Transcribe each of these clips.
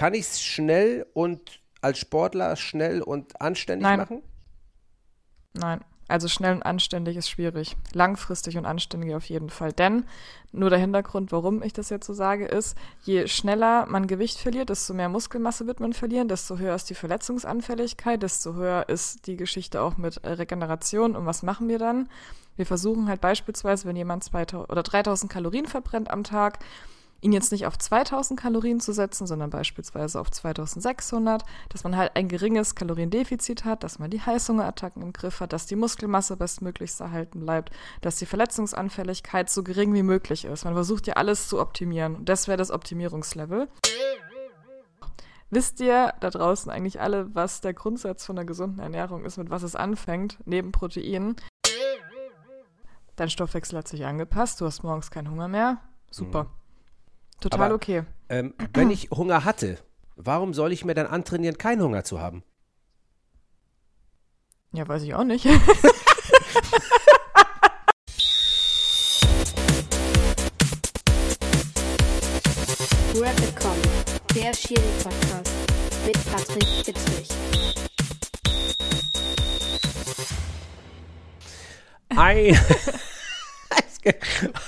Kann ich es schnell und als Sportler schnell und anständig machen? Nein. Also schnell und anständig ist schwierig. Langfristig und anständig auf jeden Fall. Denn, nur der Hintergrund, warum ich das jetzt so sage, ist, je schneller man Gewicht verliert, desto mehr Muskelmasse wird man verlieren, desto höher ist die Verletzungsanfälligkeit, desto höher ist die Geschichte auch mit Regeneration. Und was machen wir dann? Wir versuchen halt beispielsweise, wenn jemand 2000 oder 3000 Kalorien verbrennt am Tag, ihn jetzt nicht auf 2000 Kalorien zu setzen, sondern beispielsweise auf 2600, dass man halt ein geringes Kaloriendefizit hat, dass man die Heißhungerattacken im Griff hat, dass die Muskelmasse bestmöglichst erhalten bleibt, dass die Verletzungsanfälligkeit so gering wie möglich ist. Man versucht ja alles zu optimieren und das wäre das Optimierungslevel. Wisst ihr da draußen eigentlich alle, was der Grundsatz von einer gesunden Ernährung ist, mit was es anfängt, neben Proteinen? Dein Stoffwechsel hat sich angepasst, du hast morgens keinen Hunger mehr, super. Total aber, okay. Wenn ich Hunger hatte, warum soll ich mir dann antrainieren, keinen Hunger zu haben? Ja, weiß ich auch nicht. Refit.com, der Schiri-Podcast mit Patrick Bützrich.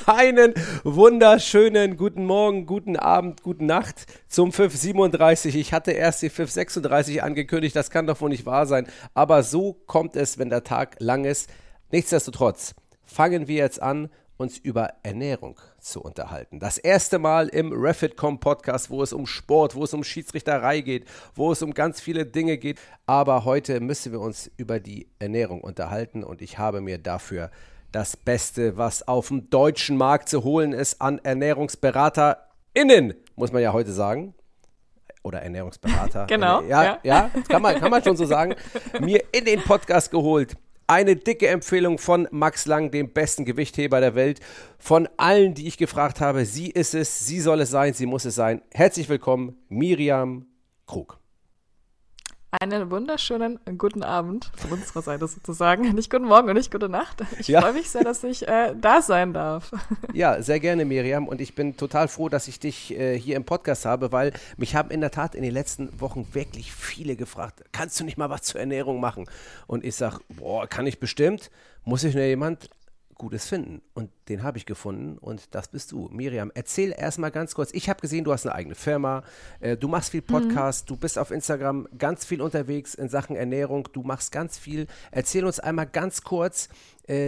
Einen wunderschönen guten Morgen, guten Abend, guten Nacht zum 5:37. Ich hatte erst die 5:36 angekündigt, das kann doch wohl nicht wahr sein. Aber so kommt es, wenn der Tag lang ist. Nichtsdestotrotz fangen wir jetzt an, uns über Ernährung zu unterhalten. Das erste Mal im Refit.com Podcast, wo es um Sport, wo es um Schiedsrichterei geht, wo es um ganz viele Dinge geht. Aber heute müssen wir uns über die Ernährung unterhalten und ich habe mir dafür das Beste, was auf dem deutschen Markt zu holen ist an ErnährungsberaterInnen, muss man ja heute sagen. Oder Ernährungsberater. Genau. Ja, kann man schon so sagen. Mir in den Podcast geholt. Eine dicke Empfehlung von Max Lang, dem besten Gewichtheber der Welt. Von allen, die ich gefragt habe, sie ist es, sie soll es sein, sie muss es sein. Herzlich willkommen, Miriam Krug. Einen wunderschönen guten Abend von unserer Seite sozusagen. Nicht guten Morgen und nicht gute Nacht. Ich freue mich sehr, dass ich da sein darf. Ja, sehr gerne, Miriam. Und ich bin total froh, dass ich dich hier im Podcast habe, weil mich haben in der Tat in den letzten Wochen wirklich viele gefragt, kannst du nicht mal was zur Ernährung machen? Und ich sage, boah, kann ich bestimmt, muss ich nur jemand Gutes finden. Und den habe ich gefunden und das bist du. Miriam, erzähl erstmal ganz kurz. Ich habe gesehen, du hast eine eigene Firma, du machst viel Podcast, du bist auf Instagram ganz viel unterwegs in Sachen Ernährung, du machst ganz viel. Erzähl uns einmal ganz kurz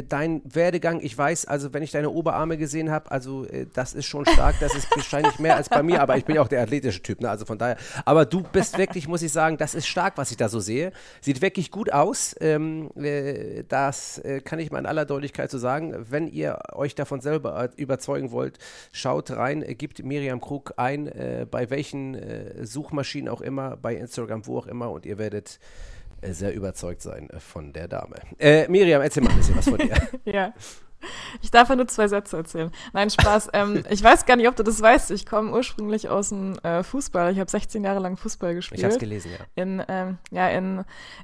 deinen Werdegang. Ich weiß, also wenn ich deine Oberarme gesehen habe, also das ist schon stark, das ist wahrscheinlich mehr als bei mir, aber ich bin ja auch der athletische Typ, ne? Also von daher. Aber du bist wirklich, muss ich sagen, das ist stark, was ich da so sehe. Sieht wirklich gut aus. Das kann ich mal in aller Deutlichkeit so sagen. Wenn ihr euch davon selber überzeugen wollt, schaut rein, gebt Miriam Krug ein, bei welchen Suchmaschinen auch immer, bei Instagram, wo auch immer, und ihr werdet sehr überzeugt sein von der Dame. Miriam, erzähl mal ein bisschen was von dir. Ja, ich darf ja nur 2 Sätze erzählen. Nein, Spaß. Ich weiß gar nicht, ob du das weißt. Ich komme ursprünglich aus dem Fußball. Ich habe 16 Jahre lang Fußball gespielt. Ich habe es gelesen, ja.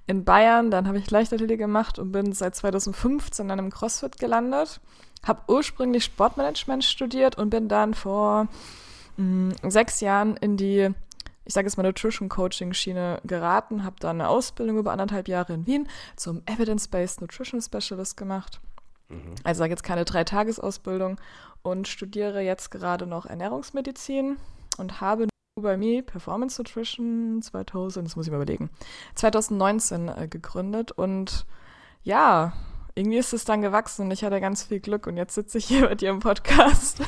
In Bayern. Dann habe ich Leichtathletik gemacht und bin seit 2015 dann im CrossFit gelandet. Habe ursprünglich Sportmanagement studiert und bin dann vor 6 Jahren in die, ich sage jetzt mal, Nutrition-Coaching-Schiene geraten, habe dann eine Ausbildung über 1,5 Jahre in Wien zum Evidence-Based Nutrition Specialist gemacht. Also sage jetzt keine 3-Tages-Ausbildung und studiere jetzt gerade noch Ernährungsmedizin und habe NuByMi Performance Nutrition 2019 gegründet und ja, irgendwie ist es dann gewachsen und ich hatte ganz viel Glück und jetzt sitze ich hier bei dir im Podcast,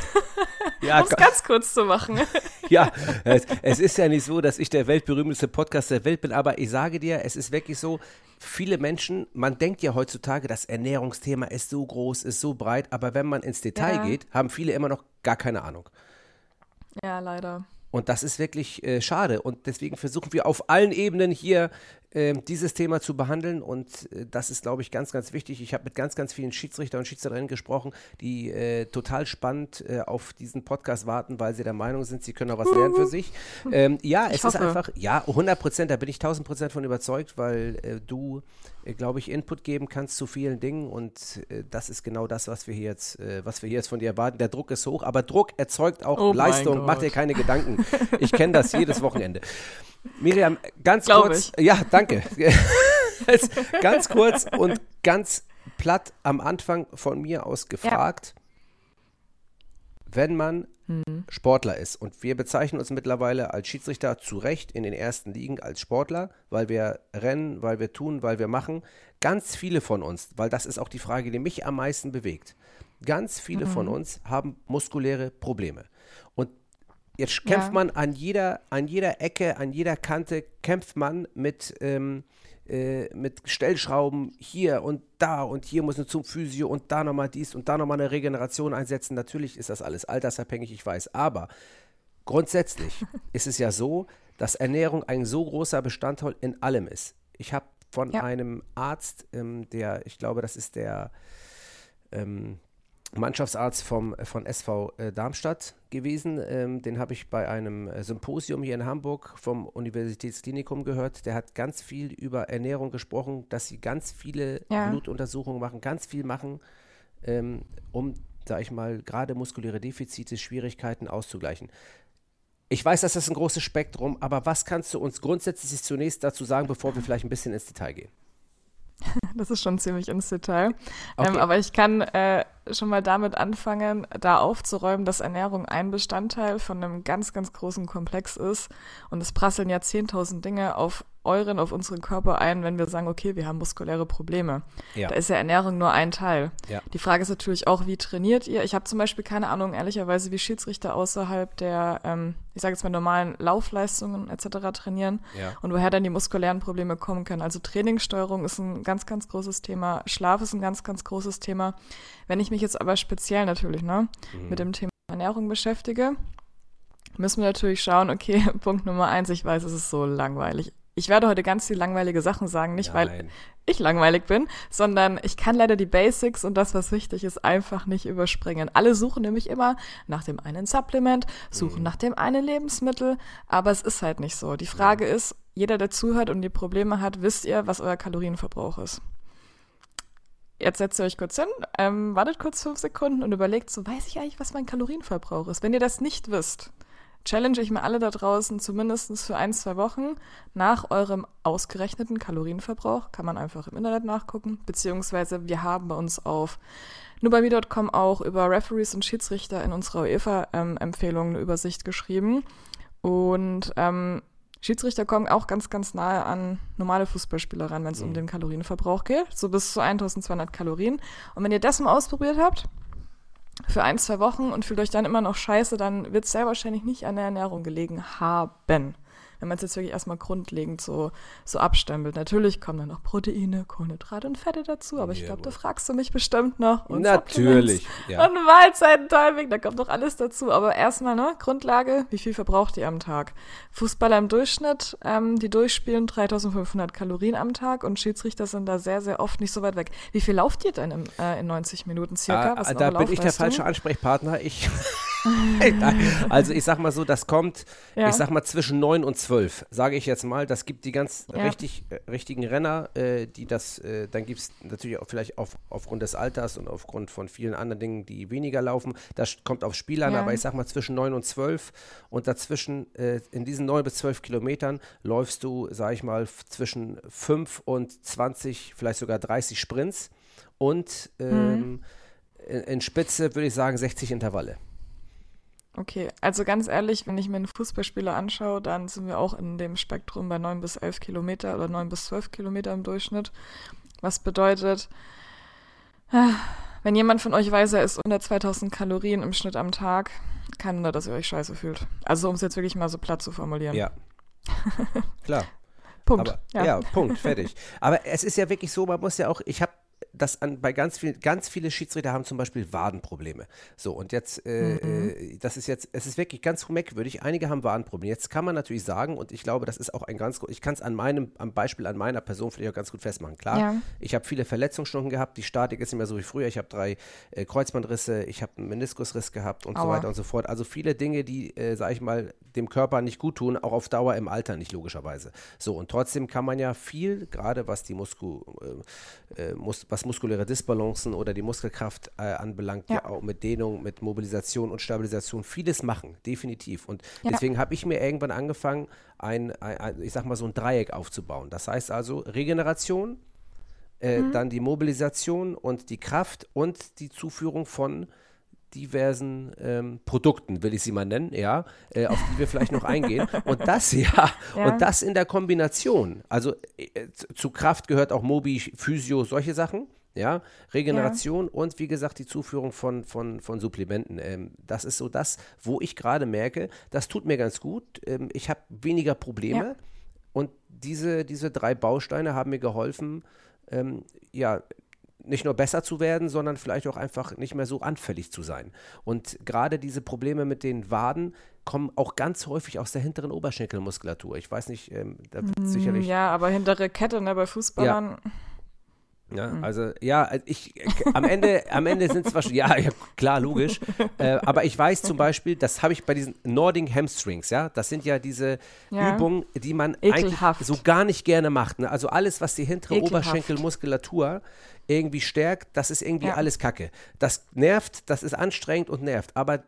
ja, um es ganz kurz zu machen. Ja, es ist ja nicht so, dass ich der weltberühmteste Podcast der Welt bin, aber ich sage dir, es ist wirklich so, viele Menschen, man denkt ja heutzutage, das Ernährungsthema ist so groß, ist so breit, aber wenn man ins Detail geht, haben viele immer noch gar keine Ahnung. Ja, leider. Und das ist wirklich schade und deswegen versuchen wir auf allen Ebenen hier dieses Thema zu behandeln und das ist, glaube ich, ganz, ganz wichtig. Ich habe mit ganz, ganz vielen Schiedsrichter und Schiedsrichterinnen gesprochen, die total spannend auf diesen Podcast warten, weil sie der Meinung sind, sie können auch was lernen für sich. Ist einfach, ja, 100%, da bin ich 1000% von überzeugt, weil du, glaube ich, Input geben kannst zu vielen Dingen und das ist genau das, was wir hier jetzt von dir erwarten. Der Druck ist hoch, aber Druck erzeugt auch Leistung, mach dir keine Gedanken. Ich kenne das jedes Wochenende. Miriam, ganz kurz. Ja, danke. Ganz kurz und ganz platt am Anfang von mir aus gefragt, wenn man Sportler ist, und wir bezeichnen uns mittlerweile als Schiedsrichter zu Recht in den ersten Ligen als Sportler, weil wir rennen, weil wir tun, weil wir machen, ganz viele von uns, weil das ist auch die Frage, die mich am meisten bewegt, ganz viele von uns haben muskuläre Probleme. Und jetzt kämpft man an jeder Ecke, an jeder Kante, kämpft man mit Stellschrauben hier und da, und hier muss eine zum Physio und da nochmal dies und da nochmal eine Regeneration einsetzen. Natürlich ist das alles altersabhängig, ich weiß, aber grundsätzlich ist es ja so, dass Ernährung ein so großer Bestandteil in allem ist. Ich habe von einem Arzt, der, ich glaube, das ist der Mannschaftsarzt von SV Darmstadt gewesen. Den habe ich bei einem Symposium hier in Hamburg vom Universitätsklinikum gehört. Der hat ganz viel über Ernährung gesprochen, dass sie ganz viele Blutuntersuchungen machen, ganz viel machen, um, sage ich mal, gerade muskuläre Defizite, Schwierigkeiten auszugleichen. Ich weiß, dass das ein großes Spektrum, aber was kannst du uns grundsätzlich zunächst dazu sagen, bevor wir vielleicht ein bisschen ins Detail gehen? Das ist schon ziemlich ins Detail. Okay. Aber ich kann schon mal damit anfangen, da aufzuräumen, dass Ernährung ein Bestandteil von einem ganz, ganz großen Komplex ist. Und es prasseln ja 10.000 Dinge auf unseren Körper ein, wenn wir sagen, okay, wir haben muskuläre Probleme. Ja. Da ist ja Ernährung nur ein Teil. Ja. Die Frage ist natürlich auch, wie trainiert ihr? Ich habe zum Beispiel keine Ahnung, ehrlicherweise, wie Schiedsrichter außerhalb der, ich sage jetzt mal, normalen Laufleistungen etc. trainieren und woher dann die muskulären Probleme kommen können. Also Trainingssteuerung ist ein ganz, ganz großes Thema. Schlaf ist ein ganz, ganz großes Thema. Wenn ich mich jetzt aber speziell natürlich mit dem Thema Ernährung beschäftige, müssen wir natürlich schauen, okay, Punkt Nummer 1, ich weiß, es ist so langweilig. Ich werde heute ganz viele langweilige Sachen sagen, nicht weil ich langweilig bin, sondern ich kann leider die Basics und das, was wichtig ist, einfach nicht überspringen. Alle suchen nämlich immer nach dem einen Supplement, suchen nach dem einen Lebensmittel, aber es ist halt nicht so. Die Frage ist, jeder, der zuhört und die Probleme hat, wisst ihr, was euer Kalorienverbrauch ist? Jetzt setzt ihr euch kurz hin, wartet kurz 5 Sekunden und überlegt, so weiß ich eigentlich, was mein Kalorienverbrauch ist. Wenn ihr das nicht wisst, challenge ich mir alle da draußen, zumindest für 1-2 Wochen, nach eurem ausgerechneten Kalorienverbrauch. Kann man einfach im Internet nachgucken. Beziehungsweise wir haben bei uns auf NuByMi.com auch über Referees und Schiedsrichter in unserer UEFA-Empfehlung eine Übersicht geschrieben. Und Schiedsrichter kommen auch ganz, ganz nahe an normale Fußballspieler ran, wenn es um den Kalorienverbrauch geht. So bis zu 1200 Kalorien. Und wenn ihr das mal ausprobiert habt, für 1-2 Wochen und fühlt euch dann immer noch scheiße, dann wird es sehr wahrscheinlich nicht an der Ernährung gelegen haben. Wenn man es jetzt wirklich erstmal grundlegend so abstempelt. Natürlich kommen dann noch Proteine, Kohlenhydrate und Fette dazu, aber ich glaube, da fragst du mich bestimmt noch. Und natürlich. Ja. Und Mahlzeiten-Timing, da kommt doch alles dazu. Aber erstmal, Grundlage, wie viel verbraucht ihr am Tag? Fußballer im Durchschnitt, die durchspielen 3500 Kalorien am Tag und Schiedsrichter sind da sehr, sehr oft nicht so weit weg. Wie viel lauft ihr denn in 90 Minuten circa? Was da bin ich der falsche Ansprechpartner. Also ich sag mal so, das kommt, ich sag mal zwischen 9 und 12, sage ich jetzt mal. Das gibt die ganz richtigen Renner, die das, dann gibt es natürlich auch vielleicht aufgrund des Alters und aufgrund von vielen anderen Dingen, die weniger laufen. Das kommt auf Spiel an, aber ich sag mal zwischen 9 und 12 und dazwischen, in diesen 9 bis 12 Kilometern läufst du, sage ich mal, zwischen 5 und 20, vielleicht sogar 30 Sprints und in Spitze würde ich sagen 60 Intervalle. Okay, also ganz ehrlich, wenn ich mir einen Fußballspieler anschaue, dann sind wir auch in dem Spektrum bei 9 bis 11 Kilometer oder 9 bis 12 Kilometer im Durchschnitt. Was bedeutet, wenn jemand von euch weiß, er isst unter 2000 Kalorien im Schnitt am Tag, kein Wunder, dass ihr euch scheiße fühlt. Also um es jetzt wirklich mal so platt zu formulieren. Ja, klar. Punkt. Aber, Punkt, fertig. Aber es ist ja wirklich so, man muss ja auch, bei ganz viele Schiedsrichter haben zum Beispiel Wadenprobleme. So, und jetzt, es ist wirklich ganz merkwürdig, einige haben Wadenprobleme. Jetzt kann man natürlich sagen, und ich glaube, das ist auch ein ganz, ich kann es am Beispiel an meiner Person vielleicht auch ganz gut festmachen. Klar, ich habe viele Verletzungsstunden gehabt, die Statik ist nicht mehr so wie früher, ich habe 3 Kreuzbandrisse, ich habe einen Meniskusriss gehabt und so weiter und so fort. Also viele Dinge, die, sage ich mal, dem Körper nicht gut tun, auch auf Dauer im Alter nicht, logischerweise. So, und trotzdem kann man ja viel, gerade was die was muskuläre Disbalancen oder die Muskelkraft anbelangt, ja, auch mit Dehnung, mit Mobilisation und Stabilisation vieles machen, definitiv. Und deswegen habe ich mir irgendwann angefangen, ich sag mal so ein Dreieck aufzubauen. Das heißt also Regeneration, dann die Mobilisation und die Kraft und die Zuführung von diversen Produkten, will ich sie mal nennen, ja, auf die wir vielleicht noch eingehen. Und das, und das in der Kombination. Also zu Kraft gehört auch Mobi, Physio, solche Sachen, ja, Regeneration und wie gesagt die Zuführung von Supplementen. Das ist so das, wo ich gerade merke, das tut mir ganz gut. Ich habe weniger Probleme und diese drei Bausteine haben mir geholfen, nicht nur besser zu werden, sondern vielleicht auch einfach nicht mehr so anfällig zu sein. Und gerade diese Probleme mit den Waden kommen auch ganz häufig aus der hinteren Oberschenkelmuskulatur. Ich weiß nicht, da wird sicherlich... Ja, aber hintere Kette, ne, bei Fußballern... Ja. Ja, also, am Ende sind es wahrscheinlich, klar, logisch, aber ich weiß zum Beispiel, das habe ich bei diesen Nordic Hamstrings, ja, das sind ja diese Übungen, die man eigentlich so gar nicht gerne macht, ne? Also alles, was die hintere Oberschenkelmuskulatur irgendwie stärkt, das ist irgendwie alles Kacke. Das nervt, das ist anstrengend und nervt, aber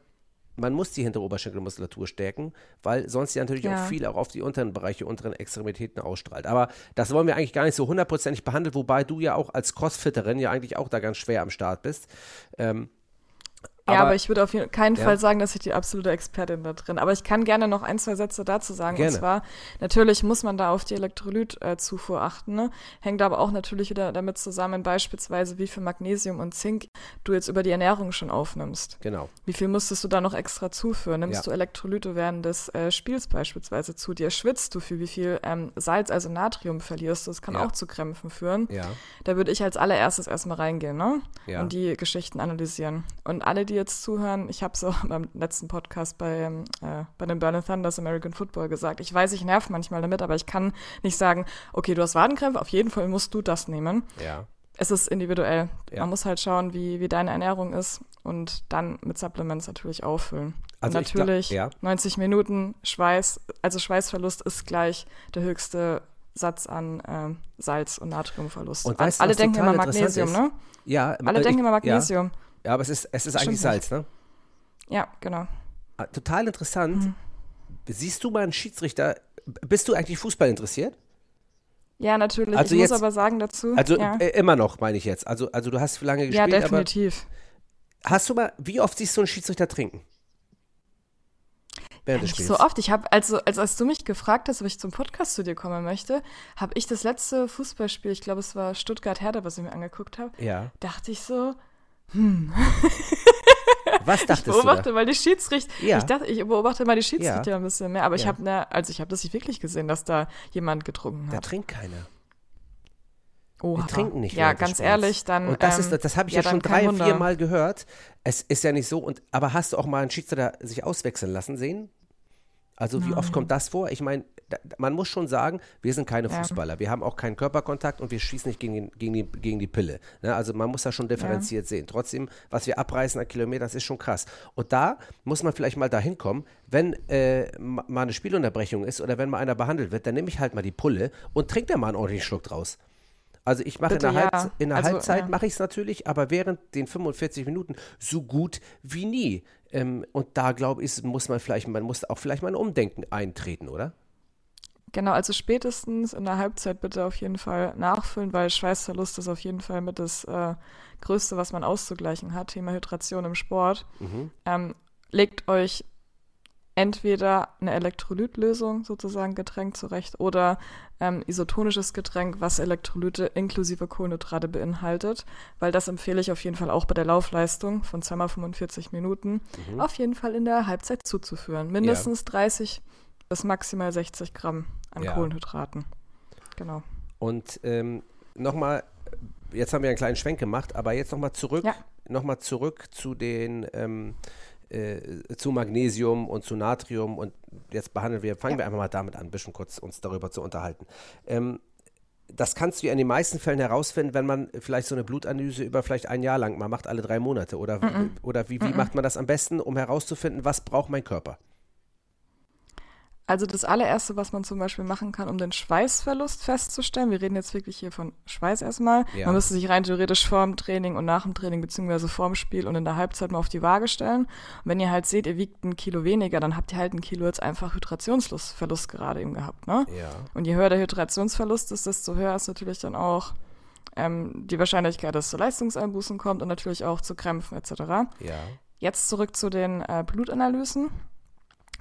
man muss die hintere Oberschenkelmuskulatur stärken, weil sonst ja natürlich auch viel auch auf die unteren Bereiche, unteren Extremitäten ausstrahlt. Aber das wollen wir eigentlich gar nicht so hundertprozentig behandeln, wobei du ja auch als Crossfitterin ja eigentlich auch da ganz schwer am Start bist. Aber ich würde auf keinen Fall sagen, dass ich die absolute Expertin da drin bin. Aber ich kann gerne noch ein, zwei Sätze dazu sagen. Gerne. Und zwar, natürlich muss man da auf die Elektrolytzufuhr achten, ne? Hängt aber auch natürlich wieder damit zusammen, beispielsweise wie viel Magnesium und Zink du jetzt über die Ernährung schon aufnimmst. Genau. Wie viel musstest du da noch extra zuführen? Nimmst du Elektrolyte während des Spiels beispielsweise zu dir? Schwitzt du viel? Wie viel Salz, also Natrium verlierst du? Das kann auch zu Krämpfen führen. Ja. Da würde ich als allererstes erstmal reingehen, ne? Ja. Und die Geschichten analysieren. Und alle, die jetzt zuhören, ich habe es auch beim letzten Podcast bei den Berlin Thunders American Football gesagt. Ich weiß, ich nerv manchmal damit, aber ich kann nicht sagen, okay, du hast Wadenkrämpfe, auf jeden Fall musst du das nehmen. Ja. Es ist individuell. Ja. Man muss halt schauen, wie deine Ernährung ist und dann mit Supplements natürlich auffüllen. Also und natürlich 90 Minuten Schweiß, also Schweißverlust ist gleich der höchste Satz an Salz- und Natriumverlust. Und weißt, alle denken immer Magnesium, ne? Ja. Alle denken immer Magnesium. Ja. Ja, aber es ist eigentlich Salz, ne? Ja, genau. Total interessant. Siehst du mal einen Schiedsrichter, bist du eigentlich Fußball interessiert? Ja, natürlich. Also ich muss aber sagen dazu. Also immer noch, meine ich jetzt. Also du hast lange gespielt. Ja, definitiv. Aber hast du mal, wie oft siehst du einen Schiedsrichter trinken? Ja, nicht so oft. Ich habe, als du mich gefragt hast, ob ich zum Podcast zu dir kommen möchte, habe ich das letzte Fußballspiel, ich glaube es war Stuttgart Hertha, was ich mir angeguckt habe, dachte ich so, was dachtest du? Ich beobachte mal die Schiedsrichter ein bisschen mehr, aber ich habe ich habe das nicht wirklich gesehen, dass da jemand getrunken hat. Da trinkt keiner. Oh, die trinken nicht. Ja, ganz ehrlich, dann. Und das ist, das habe ich ja schon 3-4 Mal gehört. Es ist ja nicht so. Aber hast du auch mal einen Schiedsrichter sich auswechseln lassen sehen? Also wie oft kommt das vor? Ich meine, man muss schon sagen, wir sind keine Fußballer. Wir haben auch keinen Körperkontakt und wir schießen nicht gegen die Pille. Ne? Also man muss das schon differenziert sehen. Trotzdem, was wir abreißen an Kilometern, das ist schon krass. Und da muss man vielleicht mal dahin kommen, wenn mal eine Spielunterbrechung ist oder wenn mal einer behandelt wird, dann nehme ich halt mal die Pulle und trinke da mal einen ordentlichen Schluck draus. Also ich mache in der Halbzeit mache ich es natürlich, aber während den 45 Minuten so gut wie nie. Und da glaube ich, muss man vielleicht mal ein Umdenken eintreten, oder? Genau, also spätestens in der Halbzeit bitte auf jeden Fall nachfüllen, weil Schweißverlust ist auf jeden Fall mit das Größte, was man auszugleichen hat, Thema Hydration im Sport. Mhm. Legt euch entweder eine Elektrolytlösung, sozusagen Getränk zurecht, oder isotonisches Getränk, was Elektrolyte inklusive Kohlenhydrate beinhaltet, weil das empfehle ich auf jeden Fall auch bei der Laufleistung von 2x45 Minuten auf jeden Fall in der Halbzeit zuzuführen. Mindestens 30 bis maximal 60 Gramm an Kohlenhydraten. Genau. Und nochmal, jetzt haben wir einen kleinen Schwenk gemacht, aber jetzt nochmal zurück zu den zu Magnesium und zu Natrium und jetzt fangen wir einfach mal damit an, ein bisschen kurz uns darüber zu unterhalten. Das kannst du ja in den meisten Fällen herausfinden, wenn man vielleicht so eine Blutanalyse über vielleicht ein Jahr lang mal macht, alle 3 Monate oder wie macht man das am besten, um herauszufinden, was braucht mein Körper? Also das allererste, was man zum Beispiel machen kann, um den Schweißverlust festzustellen, wir reden jetzt wirklich hier von Schweiß erstmal, ja. Man müsste sich rein theoretisch vor dem Training und nach dem Training beziehungsweise vor dem Spiel und in der Halbzeit mal auf die Waage stellen. Und wenn ihr halt seht, ihr wiegt 1 Kilo weniger, dann habt ihr halt 1 Kilo jetzt einfach Hydrationsverlust gerade eben gehabt, ne? Ja. Und je höher der Hydrationsverlust ist, desto höher ist natürlich dann auch die Wahrscheinlichkeit, dass es zu Leistungseinbußen kommt und natürlich auch zu Krämpfen etc. Ja. Jetzt zurück zu den Blutanalysen.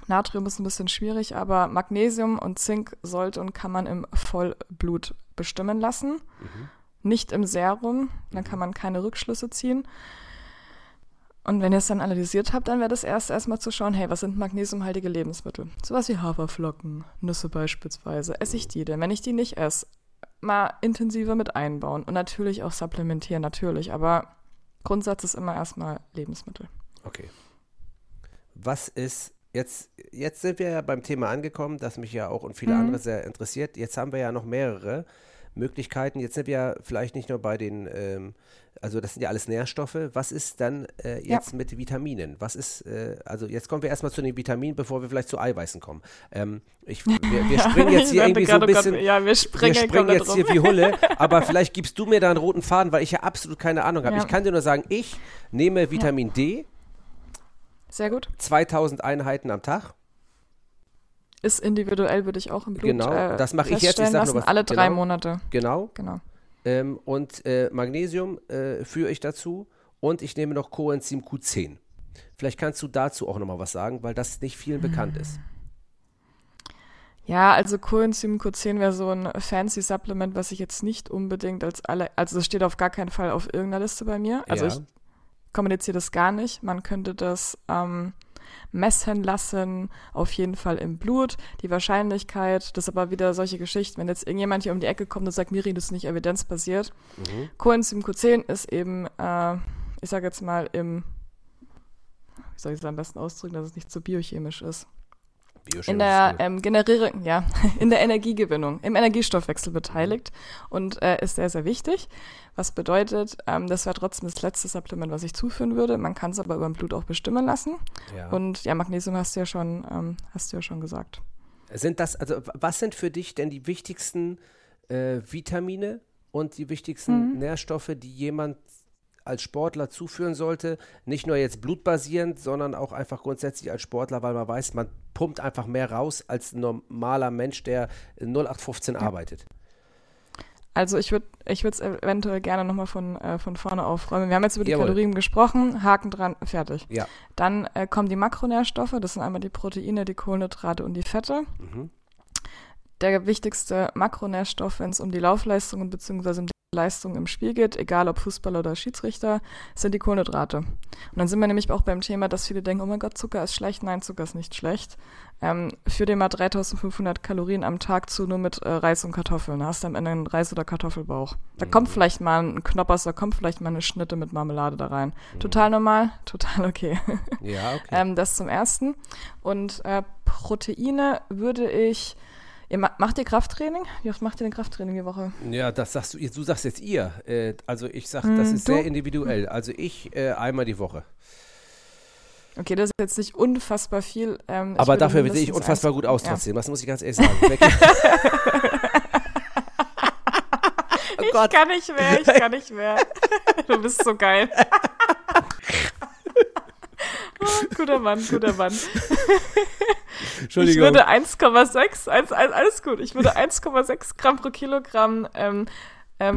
Natrium ist ein bisschen schwierig, aber Magnesium und Zink sollte und kann man im Vollblut bestimmen lassen. Mhm. Nicht im Serum, dann kann man keine Rückschlüsse ziehen. Und wenn ihr es dann analysiert habt, dann wäre das erstmal zu schauen, hey, was sind magnesiumhaltige Lebensmittel? Sowas wie Haferflocken, Nüsse beispielsweise. Esse ich die denn? Wenn ich die nicht esse, mal intensiver mit einbauen und natürlich auch supplementieren, natürlich. Aber Grundsatz ist immer erstmal Lebensmittel. Okay. Was ist Jetzt sind wir ja beim Thema angekommen, das mich ja auch und viele andere sehr interessiert. Jetzt haben wir ja noch mehrere Möglichkeiten. Jetzt sind wir ja vielleicht nicht nur bei den, also das sind ja alles Nährstoffe. Was ist dann jetzt mit Vitaminen? Was ist, also jetzt kommen wir erstmal zu den Vitaminen, bevor wir vielleicht zu Eiweißen kommen. Wir springen jetzt hier irgendwie so ein bisschen, wir springen jetzt hier wie Hulle, aber vielleicht gibst du mir da einen roten Faden, weil ich ja absolut keine Ahnung habe. Ja. Ich kann dir nur sagen, ich nehme Vitamin D. Sehr gut. 2000 Einheiten am Tag. Ist individuell, würde ich auch im Blut das mache ich jetzt. Ich sage nur was. Alle 3 Monate. Genau. Magnesium führe ich dazu und ich nehme noch Coenzym Q10. Vielleicht kannst du dazu auch nochmal was sagen, weil das nicht vielen bekannt ist. Ja, also Coenzym Q10 wäre so ein fancy Supplement, was ich jetzt nicht unbedingt also es steht auf gar keinen Fall auf irgendeiner Liste bei mir. Also ich kommuniziere das gar nicht. Man könnte das messen lassen, auf jeden Fall im Blut. Die Wahrscheinlichkeit, das ist aber wieder solche Geschichten, wenn jetzt irgendjemand hier um die Ecke kommt und sagt, Miri, das ist nicht evidenzbasiert. Mhm. Coenzym Q10 ist eben, ich sage jetzt mal wie soll ich es am besten ausdrücken, dass es nicht so biochemisch ist. In der in der Energiegewinnung, im Energiestoffwechsel beteiligt und ist sehr, sehr wichtig. Was bedeutet, das wäre trotzdem das letzte Supplement, was ich zuführen würde. Man kann es aber über dem Blut auch bestimmen lassen. Ja. Und ja, Magnesium hast du ja schon gesagt. Was sind für dich denn die wichtigsten Vitamine und die wichtigsten Nährstoffe, die jemand als Sportler zuführen sollte, nicht nur jetzt blutbasierend, sondern auch einfach grundsätzlich als Sportler, weil man weiß, man pumpt einfach mehr raus als ein normaler Mensch, der 0815 arbeitet. Also ich würde es eventuell gerne nochmal von vorne aufräumen. Wir haben jetzt über die Kalorien gesprochen, Haken dran, fertig. Ja. Dann kommen die Makronährstoffe, das sind einmal die Proteine, die Kohlenhydrate und die Fette. Mhm. Der wichtigste Makronährstoff, wenn es um die Laufleistungen bzw. um die Leistung im Spiel geht, egal ob Fußballer oder Schiedsrichter, sind die Kohlenhydrate. Und dann sind wir nämlich auch beim Thema, dass viele denken, oh mein Gott, Zucker ist schlecht. Nein, Zucker ist nicht schlecht. Führ dir mal 3500 Kalorien am Tag zu, nur mit Reis und Kartoffeln. Da hast du am Ende einen Reis- oder Kartoffelbauch. Da kommt vielleicht mal ein Knoppers, da kommt vielleicht mal eine Schnitte mit Marmelade da rein. Total normal, total okay. Ja, okay. Das zum Ersten. Und Proteine würde ich... Macht ihr Krafttraining? Wie oft macht ihr denn Krafttraining die Woche? Ja, das sagst du. Du sagst jetzt ihr. Also ich sag, das ist sehr individuell. Also ich einmal die Woche. Okay, das ist jetzt nicht unfassbar viel. Aber dafür sehe ich unfassbar gut aus trotzdem. Das muss ich ganz ehrlich sagen. Ich kann nicht mehr. Du bist so geil. Guter Mann. Entschuldigung. Ich würde 1,6 Gramm pro Kilogramm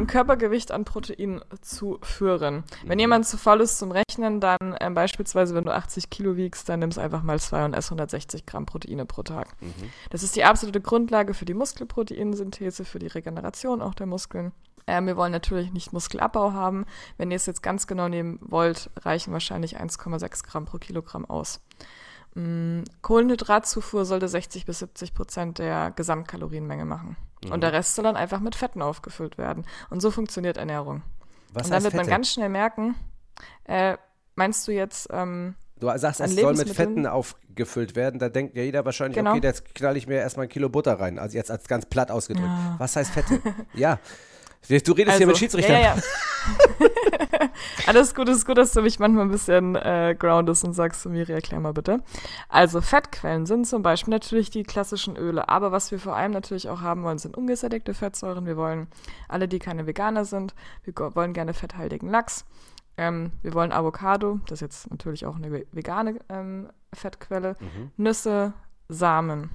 Körpergewicht an Protein zuführen. Wenn jemand zu faul ist zum Rechnen, dann beispielsweise, wenn du 80 Kilo wiegst, dann nimmst einfach mal 2 und ess 160 Gramm Proteine pro Tag. Mhm. Das ist die absolute Grundlage für die Muskelproteinsynthese, für die Regeneration auch der Muskeln. Wir wollen natürlich nicht Muskelabbau haben. Wenn ihr es jetzt ganz genau nehmen wollt, reichen wahrscheinlich 1,6 Gramm pro Kilogramm aus. Kohlenhydratzufuhr sollte 60-70% der Gesamtkalorienmenge machen. Mhm. Und der Rest soll dann einfach mit Fetten aufgefüllt werden. Und so funktioniert Ernährung. Und dann wird man ganz schnell merken, meinst du jetzt du sagst, es soll mit Fetten aufgefüllt werden, da denkt ja jeder wahrscheinlich, okay, jetzt knalle ich mir erstmal 1 Kilo Butter rein. Also jetzt als ganz platt ausgedrückt. Ja. Was heißt Fette? Ja. Du redest hier mit Schiedsrichtern. Ja, ja. Alles gut, es ist gut, dass du mich manchmal ein bisschen groundest und sagst zu mir, erklär mal bitte. Also Fettquellen sind zum Beispiel natürlich die klassischen Öle, aber was wir vor allem natürlich auch haben wollen, sind ungesättigte Fettsäuren. Wir wollen alle, die keine Veganer sind, wir wollen gerne fetthaltigen Lachs. Wir wollen Avocado, das ist jetzt natürlich auch eine vegane Fettquelle, Nüsse, Samen,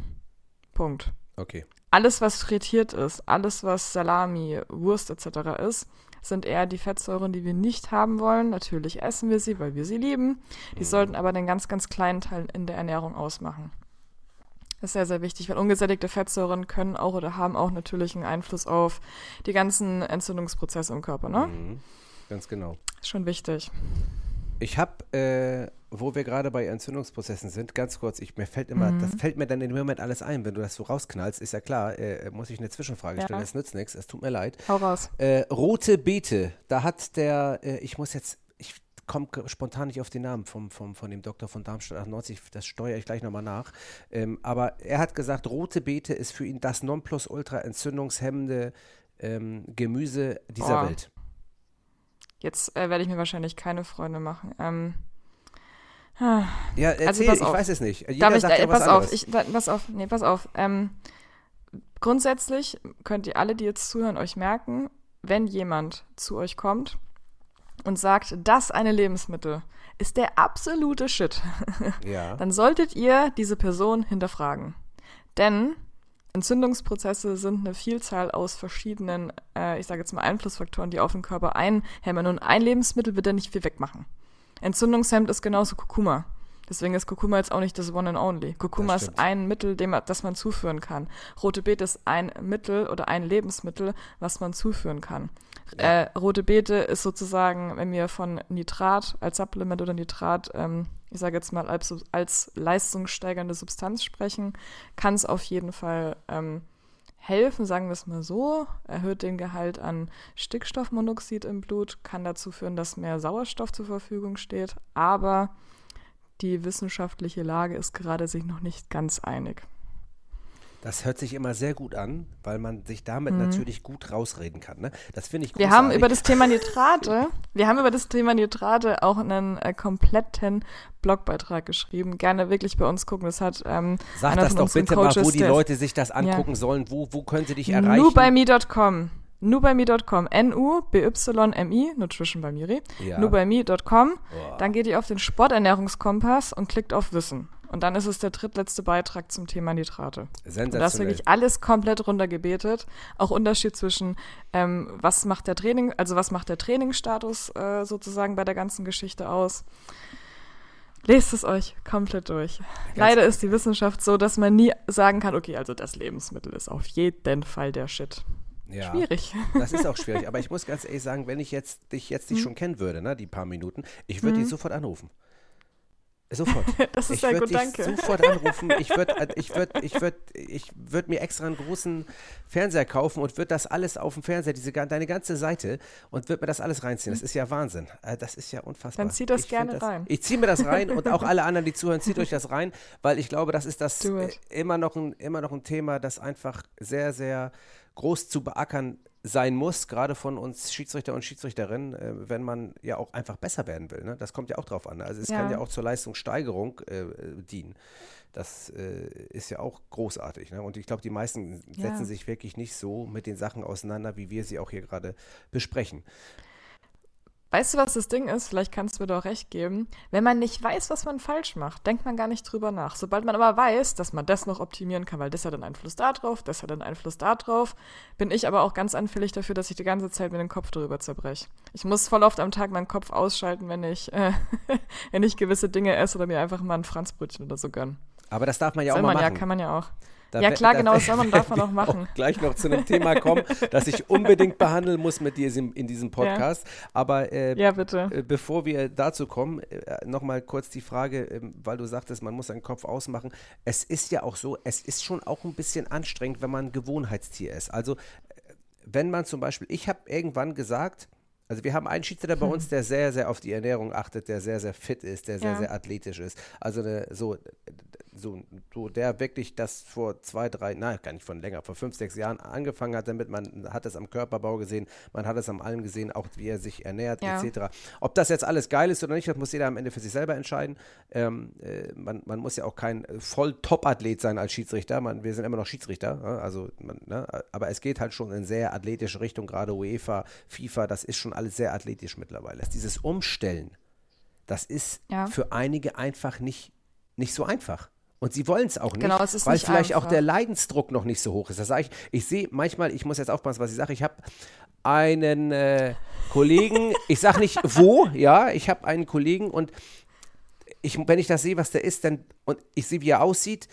Punkt. Okay. Alles, was frittiert ist, alles, was Salami, Wurst etc. ist, sind eher die Fettsäuren, die wir nicht haben wollen. Natürlich essen wir sie, weil wir sie lieben. Die sollten aber den ganz, ganz kleinen Teil in der Ernährung ausmachen. Das ist sehr, sehr wichtig, weil ungesättigte Fettsäuren können auch oder haben auch natürlich einen Einfluss auf die ganzen Entzündungsprozesse im Körper, ne? Mhm. Ganz genau. Ist schon wichtig. Ich habe, wo wir gerade bei Entzündungsprozessen sind, ganz kurz, das fällt mir dann in dem Moment alles ein, wenn du das so rausknallst, ist ja klar, muss ich eine Zwischenfrage stellen, das nützt nichts, es tut mir leid. Hau raus. Rote Beete, da hat der, ich komme spontan nicht auf den Namen von dem Doktor von Darmstadt 98, das steuere ich gleich nochmal nach, aber er hat gesagt, rote Beete ist für ihn das Nonplusultra entzündungshemmende Gemüse dieser Welt. Jetzt werde ich mir wahrscheinlich keine Freunde machen. Ja, erzähl, also ich weiß es nicht. Jeder sagt ja was anderes. Pass auf. Grundsätzlich könnt ihr alle, die jetzt zuhören, euch merken, wenn jemand zu euch kommt und sagt, das eine Lebensmittel ist der absolute Shit, ja. Dann solltet ihr diese Person hinterfragen. Denn Entzündungsprozesse sind eine Vielzahl aus verschiedenen, Einflussfaktoren, die auf den Körper einhämmern. Und ein Lebensmittel wird da nicht viel wegmachen. Entzündungshemmend ist genauso Kurkuma. Deswegen ist Kurkuma jetzt auch nicht das One and Only. Kurkuma ist ein Mittel, das man zuführen kann. Rote Beete ist ein Mittel oder ein Lebensmittel, was man zuführen kann. Ja. Rote Beete ist sozusagen, wenn wir von Nitrat als Supplement oder Nitrat, als leistungssteigernde Substanz sprechen, kann es auf jeden Fall helfen, sagen wir es mal so, erhöht den Gehalt an Stickstoffmonoxid im Blut, kann dazu führen, dass mehr Sauerstoff zur Verfügung steht, aber die wissenschaftliche Lage ist gerade sich noch nicht ganz einig. Das hört sich immer sehr gut an, weil man sich damit natürlich gut rausreden kann. Ne? Das finde ich großartig. Wir haben über das Thema Nitrate auch einen kompletten Blogbeitrag geschrieben. Gerne wirklich bei uns gucken. Das hat sag das doch bitte Coaches, mal, wo die Leute sich das angucken sollen. Wo können sie dich erreichen? NuByMi.com. NuByMi.com, NuByMi, Nutrition by Miri, NuByMi.com. Dann geht ihr auf den Sporternährungskompass und klickt auf Wissen. Und dann ist es der drittletzte Beitrag zum Thema Nitrate. Sensationell. Und da ist wirklich alles komplett runtergebetet. Auch Unterschied zwischen, was macht der Trainingsstatus sozusagen bei der ganzen Geschichte aus. Lest es euch komplett durch. Leider ist die Wissenschaft so, dass man nie sagen kann, okay, also das Lebensmittel ist auf jeden Fall der Shit. Ja, schwierig. Das ist auch schwierig. Aber ich muss ganz ehrlich sagen, wenn ich dich schon kennen würde, ne, die paar Minuten, ich würde dich sofort anrufen. Sofort. Das ist sehr gut, danke. Ich würde dich sofort anrufen. Ich würde mir extra einen großen Fernseher kaufen und würde das alles auf dem Fernseher, deine ganze Seite, und würde mir das alles reinziehen. Das ist ja Wahnsinn. Das ist ja unfassbar. Dann zieht das gerne rein. Ich ziehe mir das rein und auch alle anderen, die zuhören, zieht euch das rein, weil ich glaube, das ist das immer noch ein Thema, das einfach sehr, sehr groß zu beackern sein muss, gerade von uns Schiedsrichter und Schiedsrichterinnen, wenn man ja auch einfach besser werden will. Ne? Das kommt ja auch drauf an. Also es kann ja auch zur Leistungssteigerung dienen. Das ist ja auch großartig. Ne? Und ich glaube, die meisten setzen sich wirklich nicht so mit den Sachen auseinander, wie wir sie auch hier gerade besprechen. Weißt du, was das Ding ist? Vielleicht kannst du mir doch recht geben. Wenn man nicht weiß, was man falsch macht, denkt man gar nicht drüber nach. Sobald man aber weiß, dass man das noch optimieren kann, weil das hat einen Einfluss da drauf, das hat einen Einfluss da drauf, bin ich aber auch ganz anfällig dafür, dass ich die ganze Zeit mir den Kopf drüber zerbreche. Ich muss voll oft am Tag meinen Kopf ausschalten, wenn ich gewisse Dinge esse oder mir einfach mal ein Franzbrötchen oder so gönne. Aber das darf man ja auch mal machen. Ja, kann man ja auch. Darf man auch machen. Auch gleich noch zu einem Thema kommen, das ich unbedingt behandeln muss mit dir in diesem Podcast. Ja. Aber bitte. Bevor wir dazu kommen, nochmal kurz die Frage, weil du sagtest, man muss seinen Kopf ausmachen. Es ist ja auch so, es ist schon auch ein bisschen anstrengend, wenn man ein Gewohnheitstier ist. Also wenn man zum Beispiel, ich habe irgendwann gesagt, also wir haben einen Schiedsrichter bei uns, der sehr, sehr auf die Ernährung achtet, der sehr, sehr fit ist, der sehr, sehr athletisch ist. Also so so der wirklich das vor vor 5-6 Jahren angefangen hat damit, man hat es am Körperbau gesehen, man hat es am allem gesehen, auch wie er sich ernährt, etc. Ob das jetzt alles geil ist oder nicht, das muss jeder am Ende für sich selber entscheiden. Man muss ja auch kein Voll-Top-Athlet sein als Schiedsrichter, wir sind immer noch Schiedsrichter, aber es geht halt schon in sehr athletische Richtung, gerade UEFA, FIFA, das ist schon alles sehr athletisch mittlerweile. Dieses Umstellen, das ist für einige einfach nicht so einfach. Und sie wollen es auch nicht, weil nicht vielleicht einfach auch der Leidensdruck noch nicht so hoch ist. Das sage ich sehe manchmal, ich muss jetzt aufpassen, was ich sage, ich habe einen Kollegen, ich sage nicht wo, ich habe einen Kollegen und wenn ich das sehe, was der ist, und ich sehe, wie er aussieht,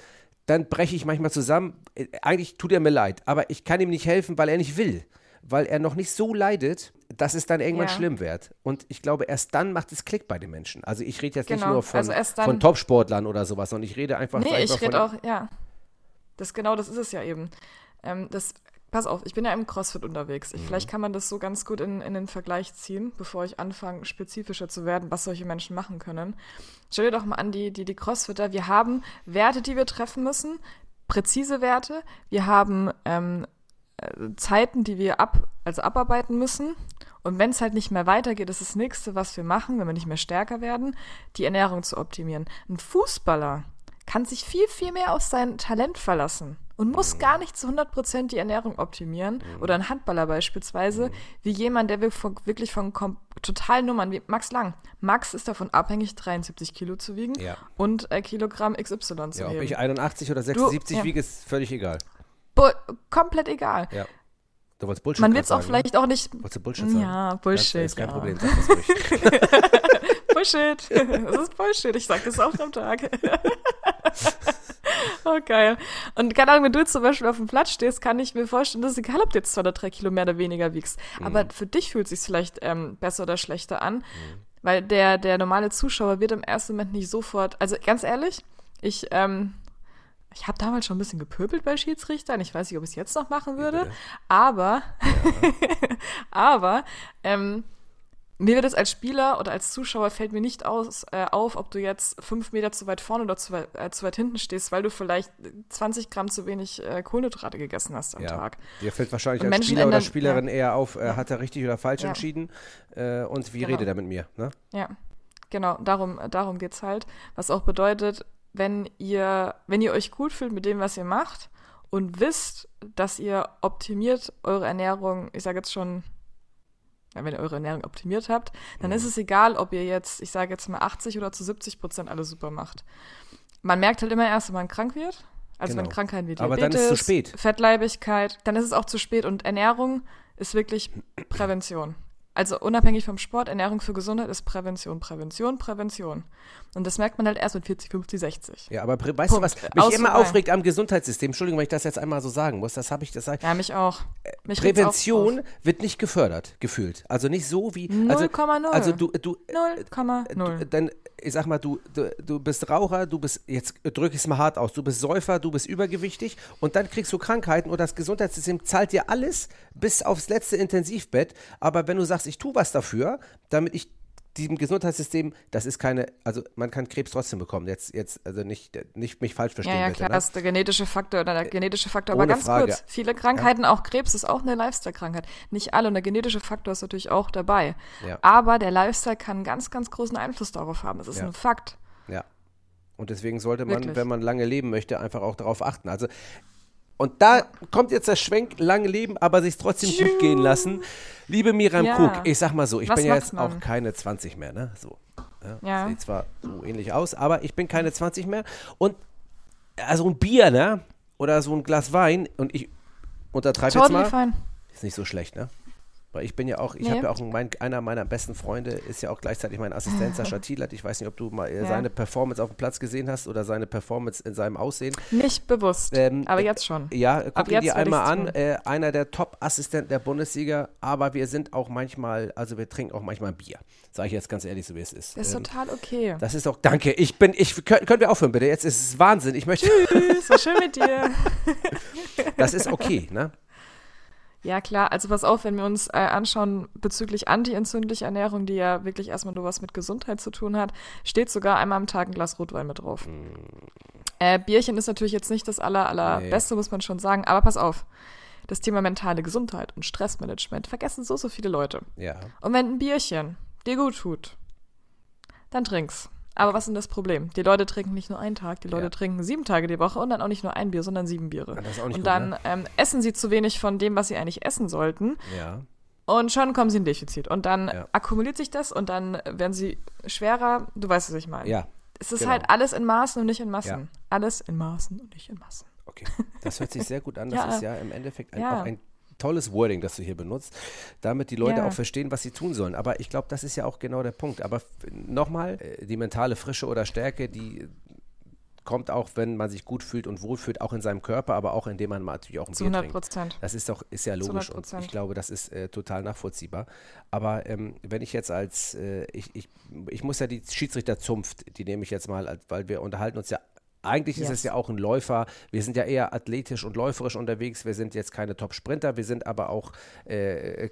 dann breche ich manchmal zusammen. Eigentlich tut er mir leid, aber ich kann ihm nicht helfen, weil er nicht will, weil er noch nicht so leidet, dass es dann irgendwann schlimm wird. Und ich glaube, erst dann macht es Klick bei den Menschen. Also ich rede jetzt nicht nur von Topsportlern oder sowas, sondern ich rede einfach das ist es ja eben. Pass auf, ich bin ja im CrossFit unterwegs. Vielleicht kann man das so ganz gut in den Vergleich ziehen, bevor ich anfange, spezifischer zu werden, was solche Menschen machen können. Stell dir doch mal an, die CrossFitter, wir haben Werte, die wir treffen müssen, präzise Werte. Wir haben Zeiten, die wir abarbeiten müssen. Und wenn es halt nicht mehr weitergeht, ist das Nächste, was wir machen, wenn wir nicht mehr stärker werden, die Ernährung zu optimieren. Ein Fußballer kann sich viel, viel mehr auf sein Talent verlassen und muss gar nicht zu 100% die Ernährung optimieren. Oder ein Handballer beispielsweise, wie jemand, der wirklich von totalen Nummern, wie Max Lang. Max ist davon abhängig, 73 Kilo zu wiegen und Kilogramm XY zu heben. Ob ich 81 oder 76 wiege, ist völlig egal. Komplett egal. Ja. Du wolltest Bullshit sagen. Man wird es auch vielleicht auch nicht. Wolltest du Bullshit sagen? Ja, Bullshit. Das ist kein Problem. Sag das ruhig. Bullshit. Das ist Bullshit. Ich sag das auch am Tag. Oh, geil. Und keine Ahnung, wenn du jetzt zum Beispiel auf dem Platz stehst, kann ich mir vorstellen, das ist egal, ob du jetzt 2 oder 3 Kilo mehr oder weniger wiegst. Aber für dich fühlt es sich vielleicht besser oder schlechter an, weil der normale Zuschauer wird im ersten Moment nicht sofort. Also ganz ehrlich, ich habe damals schon ein bisschen gepöbelt bei Schiedsrichtern. Ich weiß nicht, ob ich es jetzt noch machen würde. Ja. Aber mir wird es als Spieler oder als Zuschauer fällt mir nicht auf, ob du jetzt 5 Meter zu weit vorne oder zu weit hinten stehst, weil du vielleicht 20 Gramm zu wenig Kohlenhydrate gegessen hast am Tag. Dir fällt wahrscheinlich als Spieler oder Spielerin eher auf, hat er richtig oder falsch entschieden und wie redet er mit mir? Ne? Ja, genau. Darum geht es halt. Was auch bedeutet, wenn ihr euch gut fühlt mit dem, was ihr macht und wisst, dass ihr optimiert eure Ernährung, ich sage jetzt schon, wenn ihr eure Ernährung optimiert habt, dann ist es egal, ob ihr jetzt, ich sage jetzt mal 80 oder zu 70% alles super macht. Man merkt halt immer erst, wenn man krank wird, wenn Krankheiten wie Diabetes, dann ist es zu spät. Fettleibigkeit, dann ist es auch zu spät und Ernährung ist wirklich Prävention. Also unabhängig vom Sport, Ernährung für Gesundheit ist Prävention, Prävention, Prävention. Und das merkt man halt erst mit 40, 50, 60. Ja, aber weißt du, was mich immer aufregt am Gesundheitssystem? Entschuldigung, wenn ich das jetzt einmal so sagen muss, das habe ich gesagt. Ja, mich auch. Prävention wird nicht gefördert, gefühlt. Also nicht so wie 0,0. Also du 0,0. Dann, ich sag mal, du bist Raucher, du bist, jetzt drücke ich es mal hart aus, du bist Säufer, du bist übergewichtig und dann kriegst du Krankheiten und das Gesundheitssystem zahlt dir alles bis aufs letzte Intensivbett. Aber wenn du sagst, ich tue was dafür, damit ich diesem Gesundheitssystem, das ist keine, also man kann Krebs trotzdem bekommen, jetzt also nicht mich falsch verstehen. Ja, bitte, klar, ne? Das ist der genetische Faktor, aber ganz Frage. Kurz, viele Krankheiten, auch Krebs ist auch eine Lifestyle-Krankheit, nicht alle und der genetische Faktor ist natürlich auch dabei, aber der Lifestyle kann einen ganz, ganz großen Einfluss darauf haben, das ist ein Fakt. Ja, und deswegen sollte man, wenn man lange leben möchte, einfach auch darauf achten, also und da kommt jetzt der Schwenk, lange leben, aber sich trotzdem gut gehen lassen. Liebe Miriam Krug, ich sag mal so, ich bin ja jetzt auch keine 20 mehr, ne? So. Ja. Sieht zwar so ähnlich aus, aber ich bin keine 20 mehr. Und also ein Bier, ne? Oder so ein Glas Wein und ich untertreibe jetzt mal. Fine. Ist nicht so schlecht, ne? Weil ich bin ja auch, habe ja auch einer meiner besten Freunde ist ja auch gleichzeitig mein Assistent, Sascha Thielert. Ich weiß nicht, ob du mal seine Performance auf dem Platz gesehen hast oder seine Performance in seinem Aussehen. Nicht bewusst, aber jetzt schon. Ja, guck dir die einmal an. Einer der Top-Assistenten der Bundesliga, aber wir sind auch manchmal, also wir trinken auch manchmal Bier. Sage ich jetzt ganz ehrlich, so wie es ist. Das ist total okay. Das ist auch, danke, können wir aufhören bitte, jetzt ist es Wahnsinn. Tschüss, war schön mit dir. Das ist okay, ne? Ja klar, also pass auf, wenn wir uns anschauen bezüglich antientzündlicher Ernährung, die ja wirklich erstmal nur was mit Gesundheit zu tun hat, steht sogar einmal am Tag ein Glas Rotwein mit drauf. Bierchen ist natürlich jetzt nicht das allerbeste, muss man schon sagen, aber pass auf. Das Thema mentale Gesundheit und Stressmanagement vergessen so viele Leute. Ja. Und wenn ein Bierchen dir gut tut, dann trink's. Aber was ist denn das Problem? Die Leute trinken nicht nur einen Tag, die Leute trinken 7 Tage die Woche und dann auch nicht nur ein Bier, sondern 7 Biere. Das ist auch nicht und gut, dann essen sie zu wenig von dem, was sie eigentlich essen sollten. Ja. Und schon kommen sie in Defizit. Und dann akkumuliert sich das und dann werden sie schwerer. Du weißt, was ich meine. Ja. Es ist halt alles in Maßen und nicht in Massen. Ja. Alles in Maßen und nicht in Massen. Okay, das hört sich sehr gut an. Das ist ja im Endeffekt auch ein tolles Wording, das du hier benutzt, damit die Leute auch verstehen, was sie tun sollen. Aber ich glaube, das ist ja auch genau der Punkt. Aber nochmal, die mentale Frische oder Stärke, die kommt auch, wenn man sich gut fühlt und wohlfühlt, auch in seinem Körper, aber auch indem man natürlich auch ein Bier trinkt. Das ist doch, ist ja logisch und ich glaube, das ist total nachvollziehbar. Aber wenn ich jetzt als, ich muss ja die Schiedsrichterzunft, die nehme ich jetzt mal, weil wir unterhalten uns ja. Eigentlich ist es ja auch ein Läufer. Wir sind ja eher athletisch und läuferisch unterwegs. Wir sind jetzt keine Top-Sprinter. Wir sind aber auch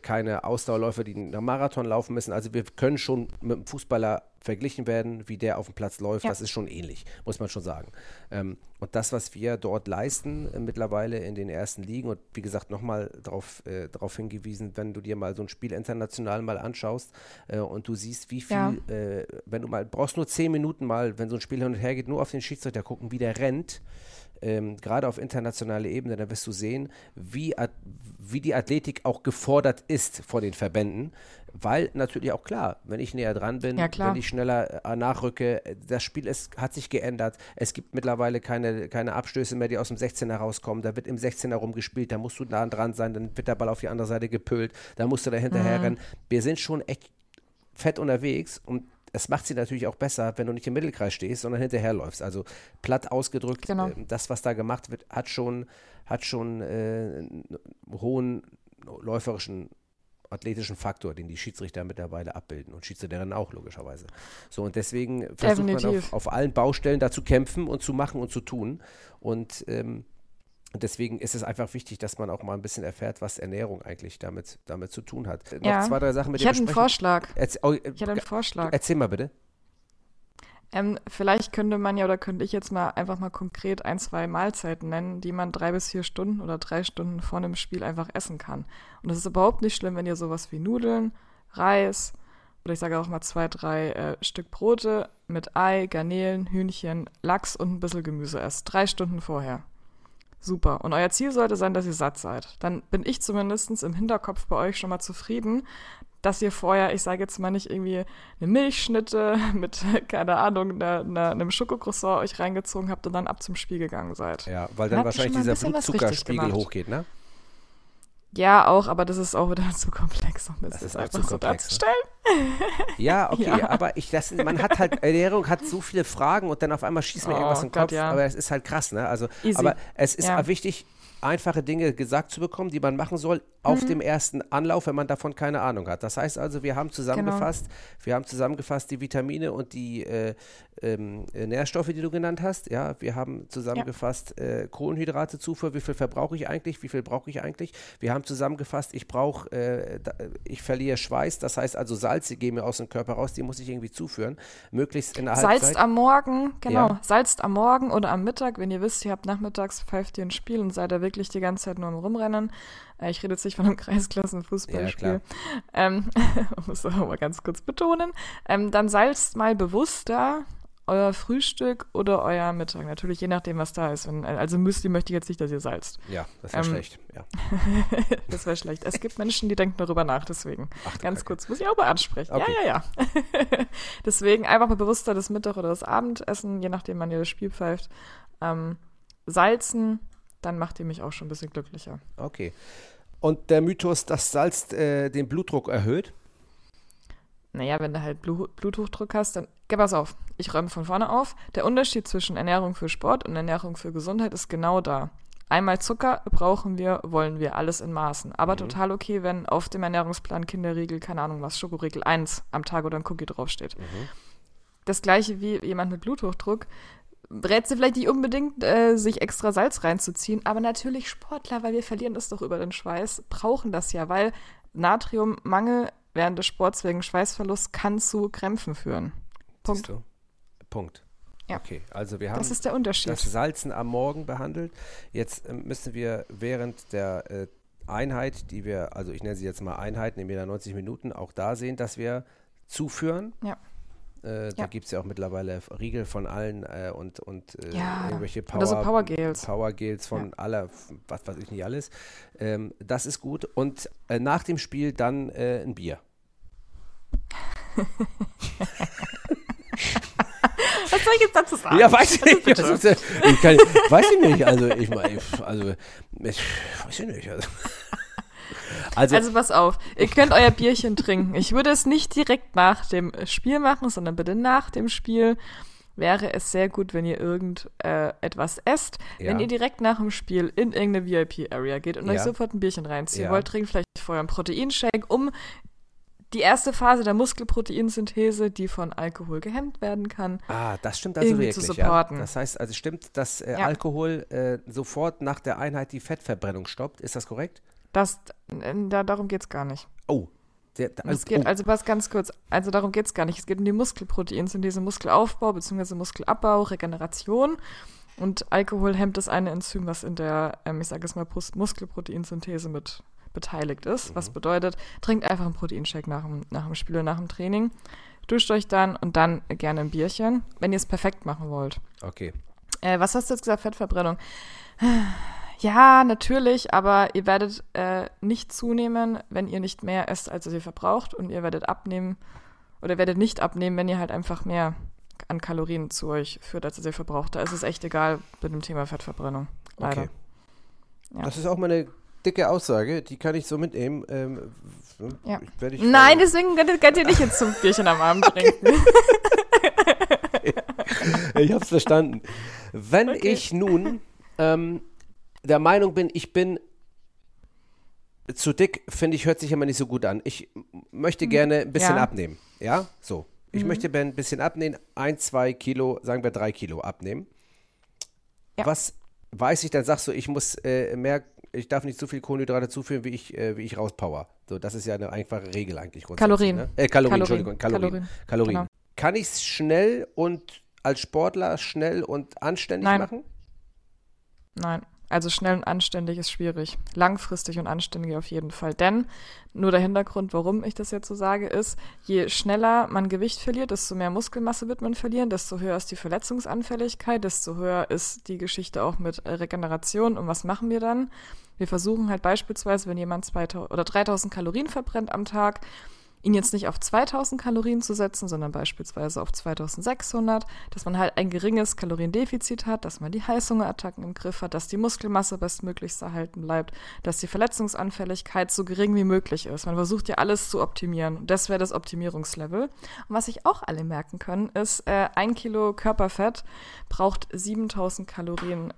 keine Ausdauerläufer, die einen Marathon laufen müssen. Also wir können schon mit einem Fußballer verglichen werden, wie der auf dem Platz läuft. Ja. Das ist schon ähnlich, muss man schon sagen. Und das, was wir dort leisten mittlerweile in den ersten Ligen, und wie gesagt, nochmal darauf hingewiesen, wenn du dir mal so ein Spiel international mal anschaust und du siehst, wie viel, wenn du mal, brauchst nur 10 Minuten mal, wenn so ein Spiel hin und her geht, nur auf den Schiedsrichter gucken, wie der rennt, gerade auf internationaler Ebene, dann wirst du sehen, wie die Athletik auch gefordert ist von den Verbänden, weil natürlich auch klar, wenn ich näher dran bin, wenn ich schneller nachrücke, das Spiel hat sich geändert, es gibt mittlerweile keine Abstöße mehr, die aus dem 16er rauskommen, da wird im 16er rumgespielt, da musst du nah dran sein, dann wird der Ball auf die andere Seite gepölt, da musst du da hinterher rennen. Wir sind schon echt fett unterwegs und es macht sie natürlich auch besser, wenn du nicht im Mittelkreis stehst, sondern hinterherläufst. Also platt ausgedrückt, das, was da gemacht wird, hat schon einen hohen läuferischen, athletischen Faktor, den die Schiedsrichter mittlerweile abbilden und Schiedsrichterinnen auch logischerweise. So, und deswegen versucht man auf allen Baustellen da zu kämpfen und zu machen und zu tun. Und deswegen ist es einfach wichtig, dass man auch mal ein bisschen erfährt, was Ernährung eigentlich damit zu tun hat. Noch 2, 3 Sachen mit dem besprechen. Ich hätte einen Vorschlag. Erzähl mal bitte. Vielleicht könnte ich jetzt mal einfach mal konkret 1, 2 Mahlzeiten nennen, die man 3 bis 4 Stunden oder 3 Stunden vor einem Spiel einfach essen kann. Und das ist überhaupt nicht schlimm, wenn ihr sowas wie Nudeln, Reis oder ich sage auch mal 2, 3 Stück Brote mit Ei, Garnelen, Hühnchen, Lachs und ein bisschen Gemüse esst. 3 Stunden vorher. Super. Und euer Ziel sollte sein, dass ihr satt seid. Dann bin ich zumindest im Hinterkopf bei euch schon mal zufrieden, dass ihr vorher, ich sage jetzt mal nicht irgendwie eine Milchschnitte mit, keine Ahnung, einem Schokocroissant euch reingezogen habt und dann ab zum Spiel gegangen seid. Ja, weil dann wahrscheinlich dieser Blutzuckerspiegel hochgeht, ne? Ja, auch, aber das ist auch wieder zu komplex, um das einfach so darzustellen. Ja, okay, aber man hat halt, Ernährung hat so viele Fragen und dann auf einmal schießt mir irgendwas in den Kopf, aber es ist halt krass, ne? Also, easy. Aber es ist wichtig, einfache Dinge gesagt zu bekommen, die man machen soll auf dem ersten Anlauf, wenn man davon keine Ahnung hat. Das heißt also, wir haben zusammengefasst die Vitamine und die Nährstoffe, die du genannt hast. Ja, wir haben zusammengefasst Kohlenhydratezufuhr, wie viel verbrauche ich eigentlich, Wir haben zusammengefasst, ich verliere Schweiß, das heißt also Salze gehen mir aus dem Körper raus, die muss ich irgendwie zuführen, möglichst in der Halbzeit. Salzt am Morgen, salzt am Morgen oder am Mittag, wenn ihr wisst, ihr habt nachmittags, pfeift ihr ein Spiel und seid da wirklich die ganze Zeit nur am Rumrennen. Ich rede jetzt nicht von einem Kreisklassenfußballspiel. Ja, muss das auch mal ganz kurz betonen. Dann salzt mal bewusster euer Frühstück oder euer Mittag. Natürlich je nachdem, was da ist. Also Müsli möchte ich jetzt nicht, dass ihr salzt. Ja, das wäre schlecht. Ja. Das wäre schlecht. Es gibt Menschen, die denken darüber nach, deswegen. Ach, ganz kurz, muss ich auch mal ansprechen. Okay. Ja. Deswegen einfach mal bewusster das Mittag- oder das Abendessen, je nachdem, wann ihr das Spiel pfeift. Salzen, dann macht ihr mich auch schon ein bisschen glücklicher. Okay. Und der Mythos, dass Salz den Blutdruck erhöht? Naja, wenn du halt Bluthochdruck hast, dann pass auf, ich räume von vorne auf. Der Unterschied zwischen Ernährung für Sport und Ernährung für Gesundheit ist genau da. Einmal Zucker wollen wir, alles in Maßen. Aber total okay, wenn auf dem Ernährungsplan Kinderriegel, keine Ahnung was, Schokoriegel 1 am Tag oder ein Cookie draufsteht. Das gleiche wie jemand mit Bluthochdruck rätst du vielleicht nicht unbedingt, sich extra Salz reinzuziehen, aber natürlich Sportler, weil wir verlieren das doch über den Schweiß, brauchen das ja, weil Natriummangel während des Sports wegen Schweißverlust kann zu Krämpfen führen. Punkt. Siehst du? Punkt. Ja. Okay, also wir haben das, ist der Unterschied. Das Salzen am Morgen behandelt. Jetzt müssen wir während der Einheit, die wir, also ich nenne sie jetzt mal Einheiten in jeder 90 Minuten, auch da sehen, dass wir zuführen. Ja. Da gibt es ja auch mittlerweile Riegel von allen irgendwelche Powergels. Powergels von aller, was weiß ich nicht alles. Das ist gut. Und nach dem Spiel dann ein Bier. Was soll ich jetzt dazu sagen? Ja, weiß ich nicht. Also, ich weiß nicht. Also pass auf, ihr könnt euer Bierchen trinken. Ich würde es nicht direkt nach dem Spiel machen, sondern bitte nach dem Spiel wäre es sehr gut, wenn ihr irgendetwas esst. Ja. Wenn ihr direkt nach dem Spiel in irgendeine VIP-Area geht und euch sofort ein Bierchen reinziehen wollt, trinkt vielleicht vorher einen Proteinshake, um die erste Phase der Muskelproteinsynthese, die von Alkohol gehemmt werden kann, das stimmt also wirklich, zu supporten. Ja. Das heißt, also stimmt, dass Alkohol sofort nach der Einheit die Fettverbrennung stoppt. Ist das korrekt? Darum geht es gar nicht. Oh. Darum geht es gar nicht. Es geht um die Muskelproteinsynthese, Muskelaufbau bzw. Muskelabbau, Regeneration. Und Alkohol hemmt das eine Enzym, was in der, Muskelproteinsynthese mit beteiligt ist. Mhm. Was bedeutet, trinkt einfach einen Proteinshake nach dem Spiel oder nach dem Training. Duscht euch dann und dann gerne ein Bierchen, wenn ihr es perfekt machen wollt. Okay. Was hast du jetzt gesagt? Fettverbrennung. Ja, natürlich, aber ihr werdet nicht zunehmen, wenn ihr nicht mehr esst, als ihr verbraucht. Und ihr werdet abnehmen oder werdet nicht abnehmen, wenn ihr halt einfach mehr an Kalorien zu euch führt, als ihr verbraucht. Da ist es echt egal mit dem Thema Fettverbrennung. Leider. Okay. Ja. Das ist auch meine dicke Aussage, die kann ich so mitnehmen. Nein, deswegen könnt ihr nicht jetzt zum Bierchen am Abend trinken. Ich hab's verstanden. Wenn ich nun der Meinung bin, ich bin zu dick, finde ich, hört sich immer nicht so gut an. Ich möchte gerne ein bisschen abnehmen. Ja, so. Ich möchte ein bisschen abnehmen, 1-2 Kilo, sagen wir 3 Kilo abnehmen. Ja. Was weiß ich, dann sagst du, ich muss mehr, ich darf nicht so viel Kohlenhydrate zuführen, wie ich rauspower. So, das ist ja eine einfache Regel eigentlich. Kalorien. Ne? Kalorien. Genau. Kann ich es schnell und als Sportler schnell und anständig machen? Nein. Also schnell und anständig ist schwierig. Langfristig und anständig auf jeden Fall. Denn, nur der Hintergrund, warum ich das jetzt so sage, ist, je schneller man Gewicht verliert, desto mehr Muskelmasse wird man verlieren, desto höher ist die Verletzungsanfälligkeit, desto höher ist die Geschichte auch mit Regeneration. Und was machen wir dann? Wir versuchen halt beispielsweise, wenn jemand 2000 oder 3000 Kalorien verbrennt am Tag, ihn jetzt nicht auf 2000 Kalorien zu setzen, sondern beispielsweise auf 2600, dass man halt ein geringes Kaloriendefizit hat, dass man die Heißhungerattacken im Griff hat, dass die Muskelmasse bestmöglichst erhalten bleibt, dass die Verletzungsanfälligkeit so gering wie möglich ist. Man versucht ja alles zu optimieren und das wäre das Optimierungslevel. Und was sich auch alle merken können, ist, 1 Kilo Körperfett braucht 7000 Kalorien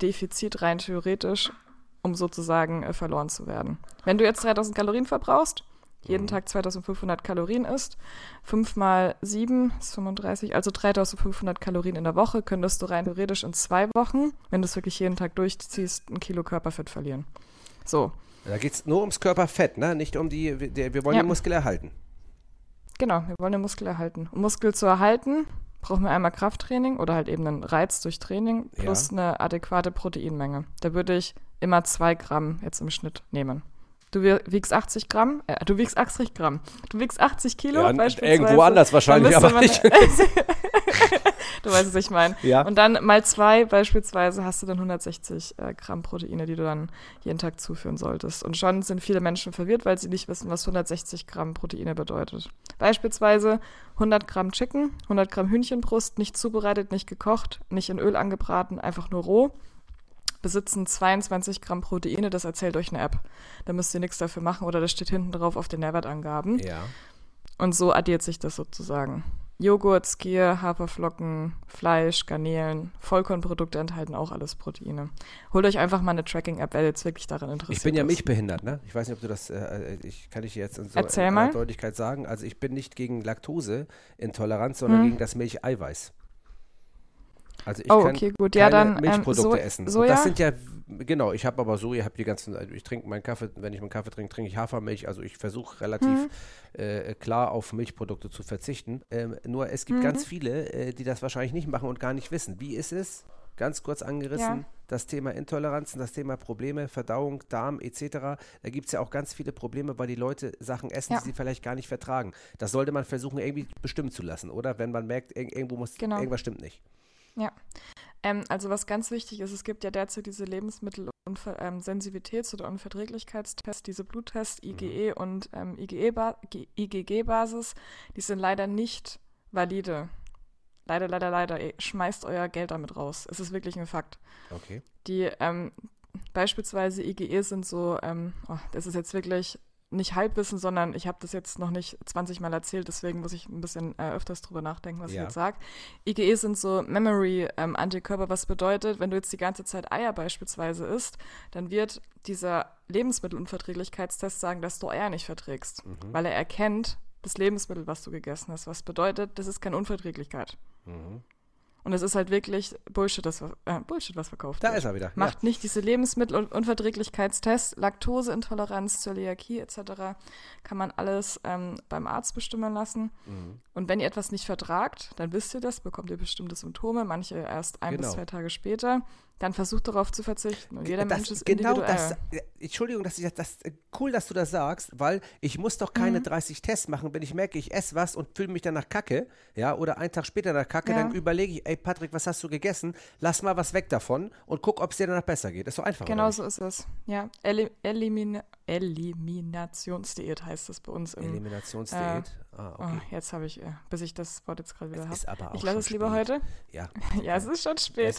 Defizit rein theoretisch, um sozusagen verloren zu werden. Wenn du jetzt 3000 Kalorien verbrauchst, jeden Tag 2500 Kalorien isst, 5 mal 7 ist 35, also 3500 Kalorien in der Woche, könntest du rein theoretisch in 2 Wochen, wenn du es wirklich jeden Tag durchziehst, 1 Kilo Körperfett verlieren. So. Da geht es nur ums Körperfett, ne? Nicht um wir wollen den Muskel erhalten. Genau, wir wollen den Muskel erhalten. Um Muskel zu erhalten, brauchen wir einmal Krafttraining oder halt eben einen Reiz durch Training plus eine adäquate Proteinmenge. Da würde ich immer 2 Gramm jetzt im Schnitt nehmen. Du wiegst 80 Gramm, du wiegst 80 Kilo beispielsweise. Irgendwo anders wahrscheinlich, aber nicht. Du weißt, was ich meine. Ja. Und dann mal 2 beispielsweise hast du dann 160 Gramm Proteine, die du dann jeden Tag zuführen solltest. Und schon sind viele Menschen verwirrt, weil sie nicht wissen, was 160 Gramm Proteine bedeutet. Beispielsweise 100 Gramm Chicken, 100 Gramm Hühnchenbrust, nicht zubereitet, nicht gekocht, nicht in Öl angebraten, einfach nur roh. Besitzen 22 Gramm Proteine, das erzählt euch eine App. Da müsst ihr nichts dafür machen oder das steht hinten drauf auf den Nährwertangaben. Ja. Und so addiert sich das sozusagen. Joghurt, Skier, Haferflocken, Fleisch, Garnelen, Vollkornprodukte enthalten auch alles Proteine. Holt euch einfach mal eine Tracking-App, wer jetzt wirklich daran interessiert ist. Ich bin ja milchbehindert, ne? Ich weiß nicht, ob du das, ich kann dich jetzt in so einer Deutlichkeit sagen. Also ich bin nicht gegen Laktoseintoleranz, sondern gegen das Milcheiweiß. Also ich kann keine Milchprodukte essen. Soja? Das sind ja, genau, ich habe aber Soja, ich trinke meinen Kaffee, wenn ich meinen Kaffee trinke, trinke ich Hafermilch. Also ich versuche relativ klar auf Milchprodukte zu verzichten. Nur es gibt ganz viele, die das wahrscheinlich nicht machen und gar nicht wissen. Wie ist es? Ganz kurz angerissen, das Thema Intoleranzen, das Thema Probleme, Verdauung, Darm etc. Da gibt es ja auch ganz viele Probleme, weil die Leute Sachen essen, die sie vielleicht gar nicht vertragen. Das sollte man versuchen, irgendwie bestimmen zu lassen, oder? Wenn man merkt, irgendwo muss irgendwas stimmt nicht. Ja, also was ganz wichtig ist, es gibt ja derzeit diese Lebensmittel- und Sensitivitäts- oder Unverträglichkeitstests, diese Bluttests, IgE und IgG-Basis, die sind leider nicht valide. Leider, ihr schmeißt euer Geld damit raus. Es ist wirklich ein Fakt. Okay. Die beispielsweise IgE sind so, das ist jetzt wirklich nicht Halbwissen, sondern ich habe das jetzt noch nicht 20 Mal erzählt, deswegen muss ich ein bisschen öfters drüber nachdenken, was ich jetzt sage. IgE sind so Memory-Antikörper, was bedeutet, wenn du jetzt die ganze Zeit Eier beispielsweise isst, dann wird dieser Lebensmittelunverträglichkeitstest sagen, dass du Eier nicht verträgst, weil er erkennt, das Lebensmittel, was du gegessen hast, was bedeutet, das ist keine Unverträglichkeit. Und es ist halt wirklich Bullshit, was verkauft wird. Da ist er wieder. Macht nicht diese Lebensmittelunverträglichkeitstests, Laktoseintoleranz, Zöliakie etc. Kann man alles beim Arzt bestimmen lassen. Und wenn ihr etwas nicht vertragt, dann wisst ihr das, bekommt ihr bestimmte Symptome, manche erst ein bis zwei Tage später. Dann versucht darauf zu verzichten. Und jeder Mensch ist individuell. Entschuldigung, cool, dass du das sagst, weil ich muss doch keine 30 Tests machen, wenn ich merke, ich esse was und fühle mich danach kacke, ja, oder einen Tag später nach kacke, dann überlege ich, ey Patrick, was hast du gegessen? Lass mal was weg davon und guck, ob es dir danach besser geht. Das ist doch einfach. Genau so ist es. Ja, Eliminationsdiät heißt das bei uns. Eliminationsdiät? Jetzt habe ich, bis ich das Wort jetzt gerade wieder habe. Ist aber auch, ich lasse es lieber heute. Ja. Ja, es ist schon spät.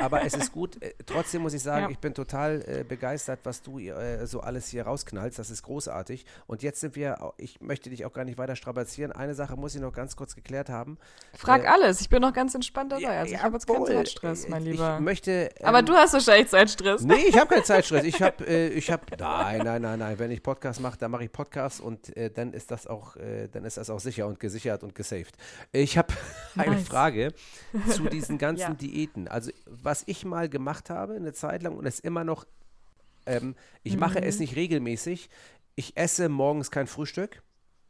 Aber es ist gut. Trotzdem muss ich sagen, ich bin total begeistert, was du so alles hier rausknallst. Das ist großartig. Und jetzt sind wir, ich möchte dich auch gar nicht weiter strapazieren. Eine Sache muss ich noch ganz kurz geklärt haben. Frag alles. Ich bin noch ganz entspannt dabei. Also ich habe jetzt keinen Zeitstress, mein Lieber. Ich möchte, aber du hast wahrscheinlich Zeitstress. Nee, ich habe keinen Zeitstress. Nein. Wenn ich Podcast mache, dann mache ich Podcasts und dann ist das auch sicher und gesichert und gesaved. Ich habe eine Frage zu diesen ganzen Diäten. Also was ich mal gemacht habe, eine Zeit lang und es immer noch, ich mache es nicht regelmäßig, ich esse morgens kein Frühstück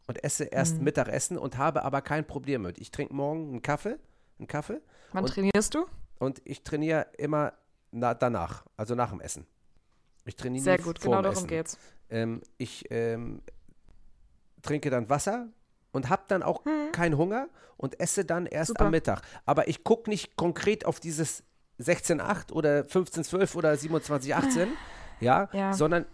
und esse erst Mittagessen und habe aber kein Problem mit. Ich trinke morgen einen Kaffee. Wann trainierst du? Und ich trainiere immer danach, also nach dem Essen. Ich trainiere sehr gut, genau darum geht's. Ich trinke dann Wasser und habe dann auch keinen Hunger und esse dann erst am Mittag. Aber ich gucke nicht konkret auf dieses 16:8 oder 15:12 oder 27:18, sondern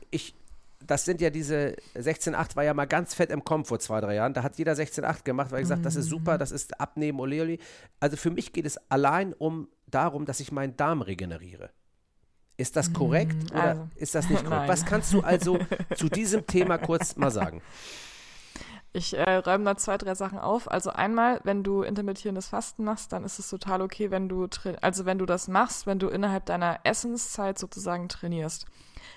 das sind ja diese 16:8 war ja mal ganz fett im Kommen vor 2-3 Jahren. Da hat jeder 16:8 gemacht, weil ich gesagt, das ist super, das ist Abnehmen, Oleoli. Also für mich geht es allein darum, dass ich meinen Darm regeneriere. Ist das korrekt oder ist das nicht korrekt? Nein. Was kannst du also zu diesem Thema kurz mal sagen? Ich räume da 2, 3 Sachen auf. Also einmal, wenn du intermittierendes Fasten machst, dann ist es total okay, wenn du das machst, wenn du innerhalb deiner Essenszeit sozusagen trainierst.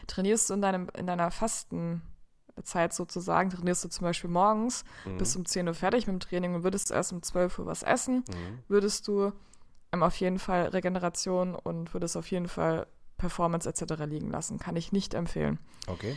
Trainierst du in deiner Fastenzeit sozusagen, trainierst du zum Beispiel morgens bis um 10 Uhr fertig mit dem Training und würdest du erst um 12 Uhr was essen, würdest du auf jeden Fall Regeneration und würdest auf jeden Fall Performance etc. liegen lassen. Kann ich nicht empfehlen. Okay.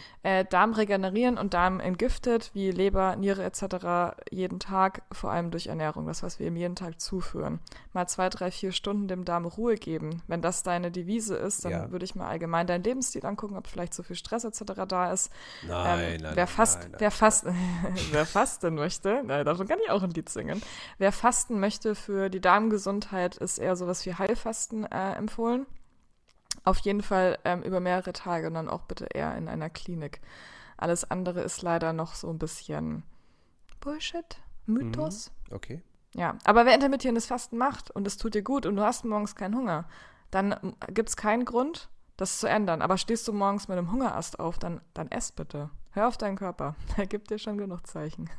Darm regenerieren und Darm entgiftet, wie Leber, Niere etc. jeden Tag, vor allem durch Ernährung, das, was wir ihm jeden Tag zuführen. Mal 2, 3, 4 Stunden dem Darm Ruhe geben. Wenn das deine Devise ist, dann würde ich mal allgemein deinen Lebensstil angucken, ob vielleicht so viel Stress etc. da ist. Wer fasten möchte, davon kann ich auch ein Lied singen. Wer fasten möchte für die Darmgesundheit, ist eher sowas wie Heilfasten empfohlen. Auf jeden Fall über mehrere Tage und dann auch bitte eher in einer Klinik. Alles andere ist leider noch so ein bisschen Bullshit, Mythos. Okay. Ja, aber wer intermittierendes Fasten macht und es tut dir gut und du hast morgens keinen Hunger, dann gibt es keinen Grund, das zu ändern. Aber stehst du morgens mit einem Hungerast auf, dann ess bitte. Hör auf deinen Körper. Er gibt dir schon genug Zeichen.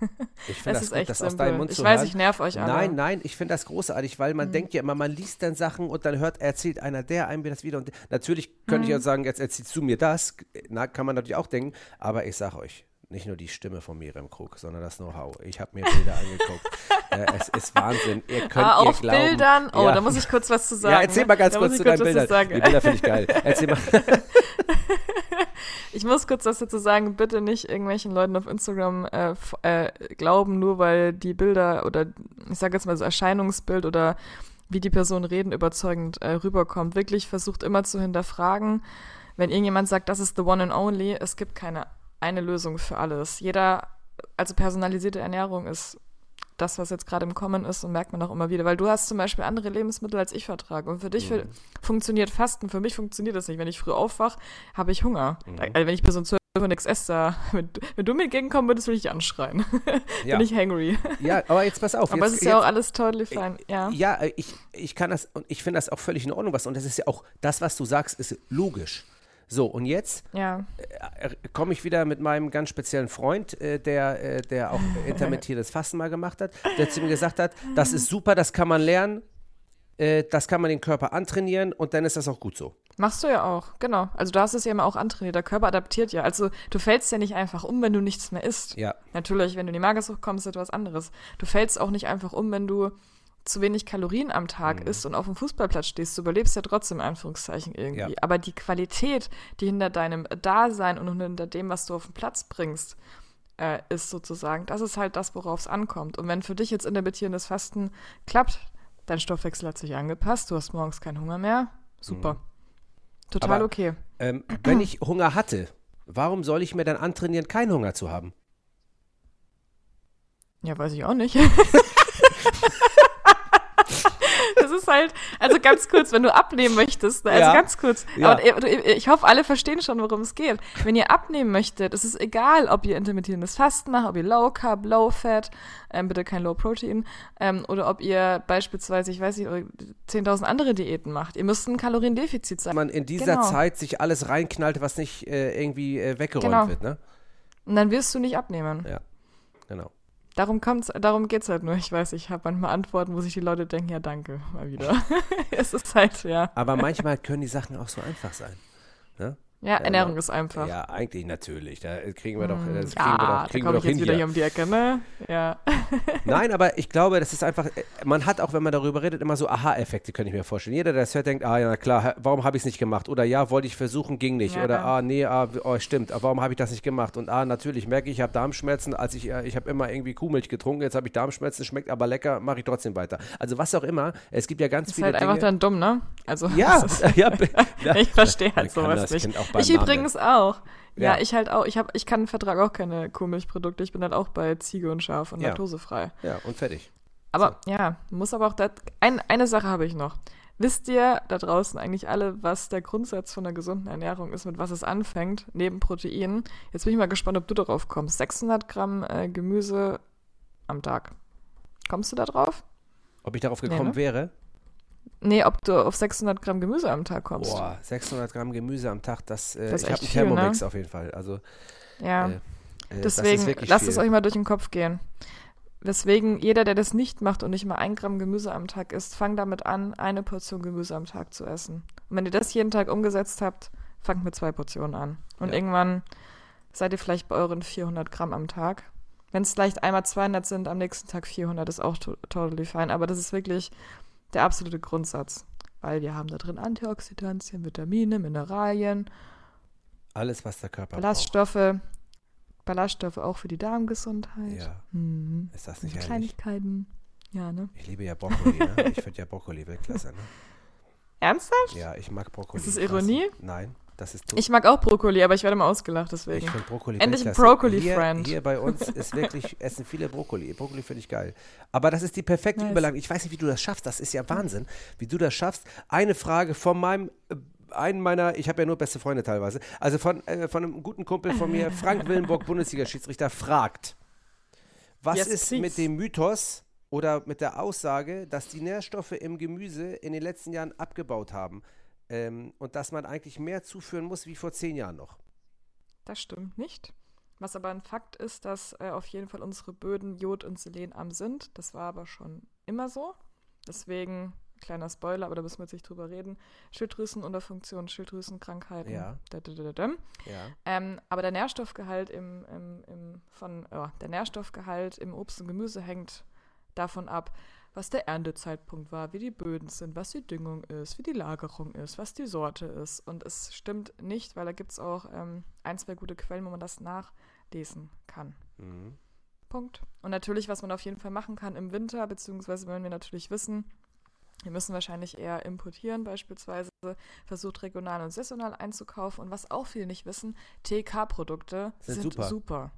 Ich finde das gut, das aus deinem Mund zu hören. Ich weiß, ich nerv euch alle. Nein, ich finde das großartig, weil man denkt ja immer, man liest dann Sachen und dann erzählt einer einem das wieder. Und natürlich könnte ich auch sagen, jetzt erzählst du mir das. Na, kann man natürlich auch denken. Aber ich sage euch, Nicht nur die Stimme von Miriam Krug, sondern das Know-how. Ich habe mir Bilder angeguckt. Es ist Wahnsinn. Ihr könnt ihr glauben. Auf Bildern? Oh, ja. Da muss ich kurz was zu sagen. Ja, erzähl mal ganz kurz zu deinen Bildern. Die Bilder finde ich geil. Erzähl mal. Ich muss kurz was dazu sagen, bitte nicht irgendwelchen Leuten auf Instagram glauben, nur weil die Bilder oder ich sage jetzt mal so Erscheinungsbild oder wie die Personen reden, überzeugend rüberkommt. Wirklich versucht immer zu hinterfragen, wenn irgendjemand sagt, das ist the one and only, es gibt keine eine Lösung für alles. Also personalisierte Ernährung ist das, was jetzt gerade im Kommen ist und merkt man auch immer wieder, weil du hast zum Beispiel andere Lebensmittel als ich vertrage und für dich funktioniert Fasten, für mich funktioniert das nicht. Wenn ich früh aufwache, habe ich Hunger. Also wenn ich bis um 12 Uhr nichts esse, wenn du mir entgegenkommen würdest, würde ich dich anschreien. Ja. Bin ich hangry. Ja, aber jetzt pass auf. Aber es ist ja auch alles totally fine. Ich kann das und ich finde das auch völlig in Ordnung, und das ist ja auch, das, was du sagst, ist logisch. So, und jetzt komme ich wieder mit meinem ganz speziellen Freund, der auch intermittierendes Fasten mal gemacht hat, der zu ihm gesagt hat, das ist super, das kann man lernen, das kann man den Körper antrainieren und dann ist das auch gut so. Machst du ja auch, genau. Also du hast es ja immer auch antrainiert, der Körper adaptiert ja. Also du fällst ja nicht einfach um, wenn du nichts mehr isst. Ja. Natürlich, wenn du in die Magersucht kommst, ist das was anderes. Du fällst auch nicht einfach um, wenn du zu wenig Kalorien am Tag isst und auf dem Fußballplatz stehst, du überlebst ja trotzdem in Anführungszeichen irgendwie. Ja. Aber die Qualität, die hinter deinem Dasein und hinter dem, was du auf den Platz bringst, ist sozusagen, das ist halt das, worauf es ankommt. Und wenn für dich jetzt intermittierendes Fasten klappt, dein Stoffwechsel hat sich angepasst, du hast morgens keinen Hunger mehr, super. Total aber, okay. Wenn ich Hunger hatte, warum soll ich mir dann antrainieren, keinen Hunger zu haben? Ja, weiß ich auch nicht. Das ist halt, also ganz kurz, wenn du abnehmen möchtest, also ganz kurz, aber ich hoffe, alle verstehen schon, worum es geht. Wenn ihr abnehmen möchtet, es ist egal, ob ihr intermittierendes Fasten macht, ob ihr Low Carb, Low Fat, bitte kein Low Protein, oder ob ihr beispielsweise, ich weiß nicht, 10.000 andere Diäten macht. Ihr müsst ein Kaloriendefizit sein. Man in dieser Zeit sich alles reinknallt, was nicht irgendwie weggeräumt wird, ne? Und dann wirst du nicht abnehmen. Ja, genau. Darum geht's halt nur. Ich weiß, ich habe manchmal Antworten, wo sich die Leute denken, ja danke, mal wieder. Es ist halt, aber manchmal können die Sachen auch so einfach sein. Ne? Ja, Ernährung ist einfach. Ja, eigentlich natürlich. Da kriegen wir doch das kriegen wir doch hin. Ja, da komme ich jetzt wieder hier um die Ecke, ne? Ja. Nein, aber ich glaube, das ist einfach, man hat auch, wenn man darüber redet, immer so Aha-Effekte, könnte ich mir vorstellen. Jeder, der das hört, denkt, ja, na klar, warum habe ich es nicht gemacht? Oder ja, wollte ich versuchen, ging nicht. Ja, oder stimmt, warum habe ich das nicht gemacht? Und natürlich merke ich, ich habe Darmschmerzen, als ich habe immer irgendwie Kuhmilch getrunken, jetzt habe ich Darmschmerzen, schmeckt aber lecker, mache ich trotzdem weiter. Also was auch immer, es gibt ja ganz viele Dinge. Ist halt einfach dann dumm, ne? Also, ich verstehe halt sowas nicht. Ich übrigens auch. Ja, ich halt auch. Ich kann vertrage auch keine Kuhmilchprodukte. Ich bin halt auch bei Ziege und Schaf und laktosefrei. Ja, und fertig. Aber muss aber auch das. Eine Sache habe ich noch. Wisst ihr da draußen eigentlich alle, was der Grundsatz von einer gesunden Ernährung ist, mit was es anfängt, neben Proteinen? Jetzt bin ich mal gespannt, ob du darauf kommst. 600 Gramm Gemüse am Tag. Kommst du da drauf? Ob ich darauf gekommen wäre? Nee, ob du auf 600 Gramm Gemüse am Tag kommst. Boah, 600 Gramm Gemüse am Tag, das ich habe einen Thermomix auf jeden Fall. Also, deswegen, lasst es euch mal durch den Kopf gehen. Deswegen, jeder, der das nicht macht und nicht mal 1 Gramm Gemüse am Tag isst, fang damit an, eine Portion Gemüse am Tag zu essen. Und wenn ihr das jeden Tag umgesetzt habt, fangt mit 2 Portionen an. Und irgendwann seid ihr vielleicht bei euren 400 Gramm am Tag. Wenn es vielleicht einmal 200 sind, am nächsten Tag 400, ist auch totally fine. Aber das ist wirklich der absolute Grundsatz, weil wir haben da drin Antioxidantien, Vitamine, Mineralien. Alles, was der Körper braucht. Ballaststoffe auch für die Darmgesundheit. Ja, ist das nicht herrlich? Kleinigkeiten, ne? Ich liebe ja Brokkoli, ne? Ich finde ja Brokkoli Weltklasse, ne? Ernsthaft? Ja, ich mag Brokkoli. Ist das Ironie? Nein, das ist Ich mag auch Brokkoli, aber ich werde mal ausgelacht, deswegen. Ich finde Brokkoli Weltklasse. Endlich ein Brokkoli-Friend. Hier bei uns ist wirklich, essen viele Brokkoli. Brokkoli finde ich geil. Aber das ist die perfekte Überleitung. Ich weiß nicht, wie du das schaffst. Das ist ja Wahnsinn, wie du das schaffst. Eine Frage von ich habe ja nur beste Freunde teilweise, also von einem guten Kumpel von mir, Frank Willenburg, Bundesliga-Schiedsrichter, fragt, was ist mit dem Mythos oder mit der Aussage, dass die Nährstoffe im Gemüse in den letzten Jahren abgebaut haben? Und dass man eigentlich mehr zuführen muss wie vor 10 Jahren noch. Das stimmt nicht. Was aber ein Fakt ist, dass auf jeden Fall unsere Böden Jod- und Selenarm sind. Das war aber schon immer so. Deswegen kleiner Spoiler, aber da müssen wir jetzt nicht drüber reden, Schilddrüsenunterfunktion, Schilddrüsenkrankheiten, aber der Nährstoffgehalt der Nährstoffgehalt im Obst und Gemüse hängt davon ab, was der Erntezeitpunkt war, wie die Böden sind, was die Düngung ist, wie die Lagerung ist, was die Sorte ist. Und es stimmt nicht, weil da gibt es auch 1, 2 gute Quellen, wo man das nachlesen kann. Mhm. Punkt. Und natürlich, was man auf jeden Fall machen kann im Winter, beziehungsweise wenn wir natürlich wissen, wir müssen wahrscheinlich eher importieren, beispielsweise versucht regional und saisonal einzukaufen. Und was auch viele nicht wissen, TK-Produkte sind super.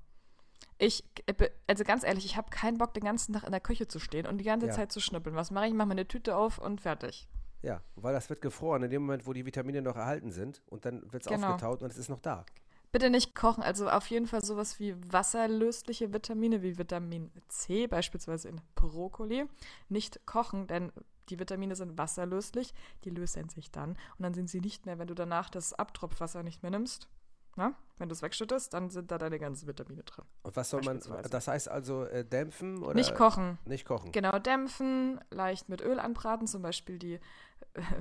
Also ganz ehrlich, ich habe keinen Bock, den ganzen Tag in der Küche zu stehen und die ganze Zeit zu schnippeln. Was mache ich? Ich mache meine Tüte auf und fertig. Ja, weil das wird gefroren in dem Moment, wo die Vitamine noch erhalten sind und dann wird es aufgetaut und es ist noch da. Bitte nicht kochen, also auf jeden Fall sowas wie wasserlösliche Vitamine, wie Vitamin C beispielsweise in Brokkoli. Nicht kochen, denn die Vitamine sind wasserlöslich, die lösen sich dann und dann sind sie nicht mehr, wenn du danach das Abtropfwasser nicht mehr nimmst. Na? Wenn du es wegschüttest, dann sind da deine ganzen Vitamine drin. Und was soll man, das heißt also dämpfen? Oder nicht kochen. Nicht kochen. Genau, dämpfen, leicht mit Öl anbraten, zum Beispiel die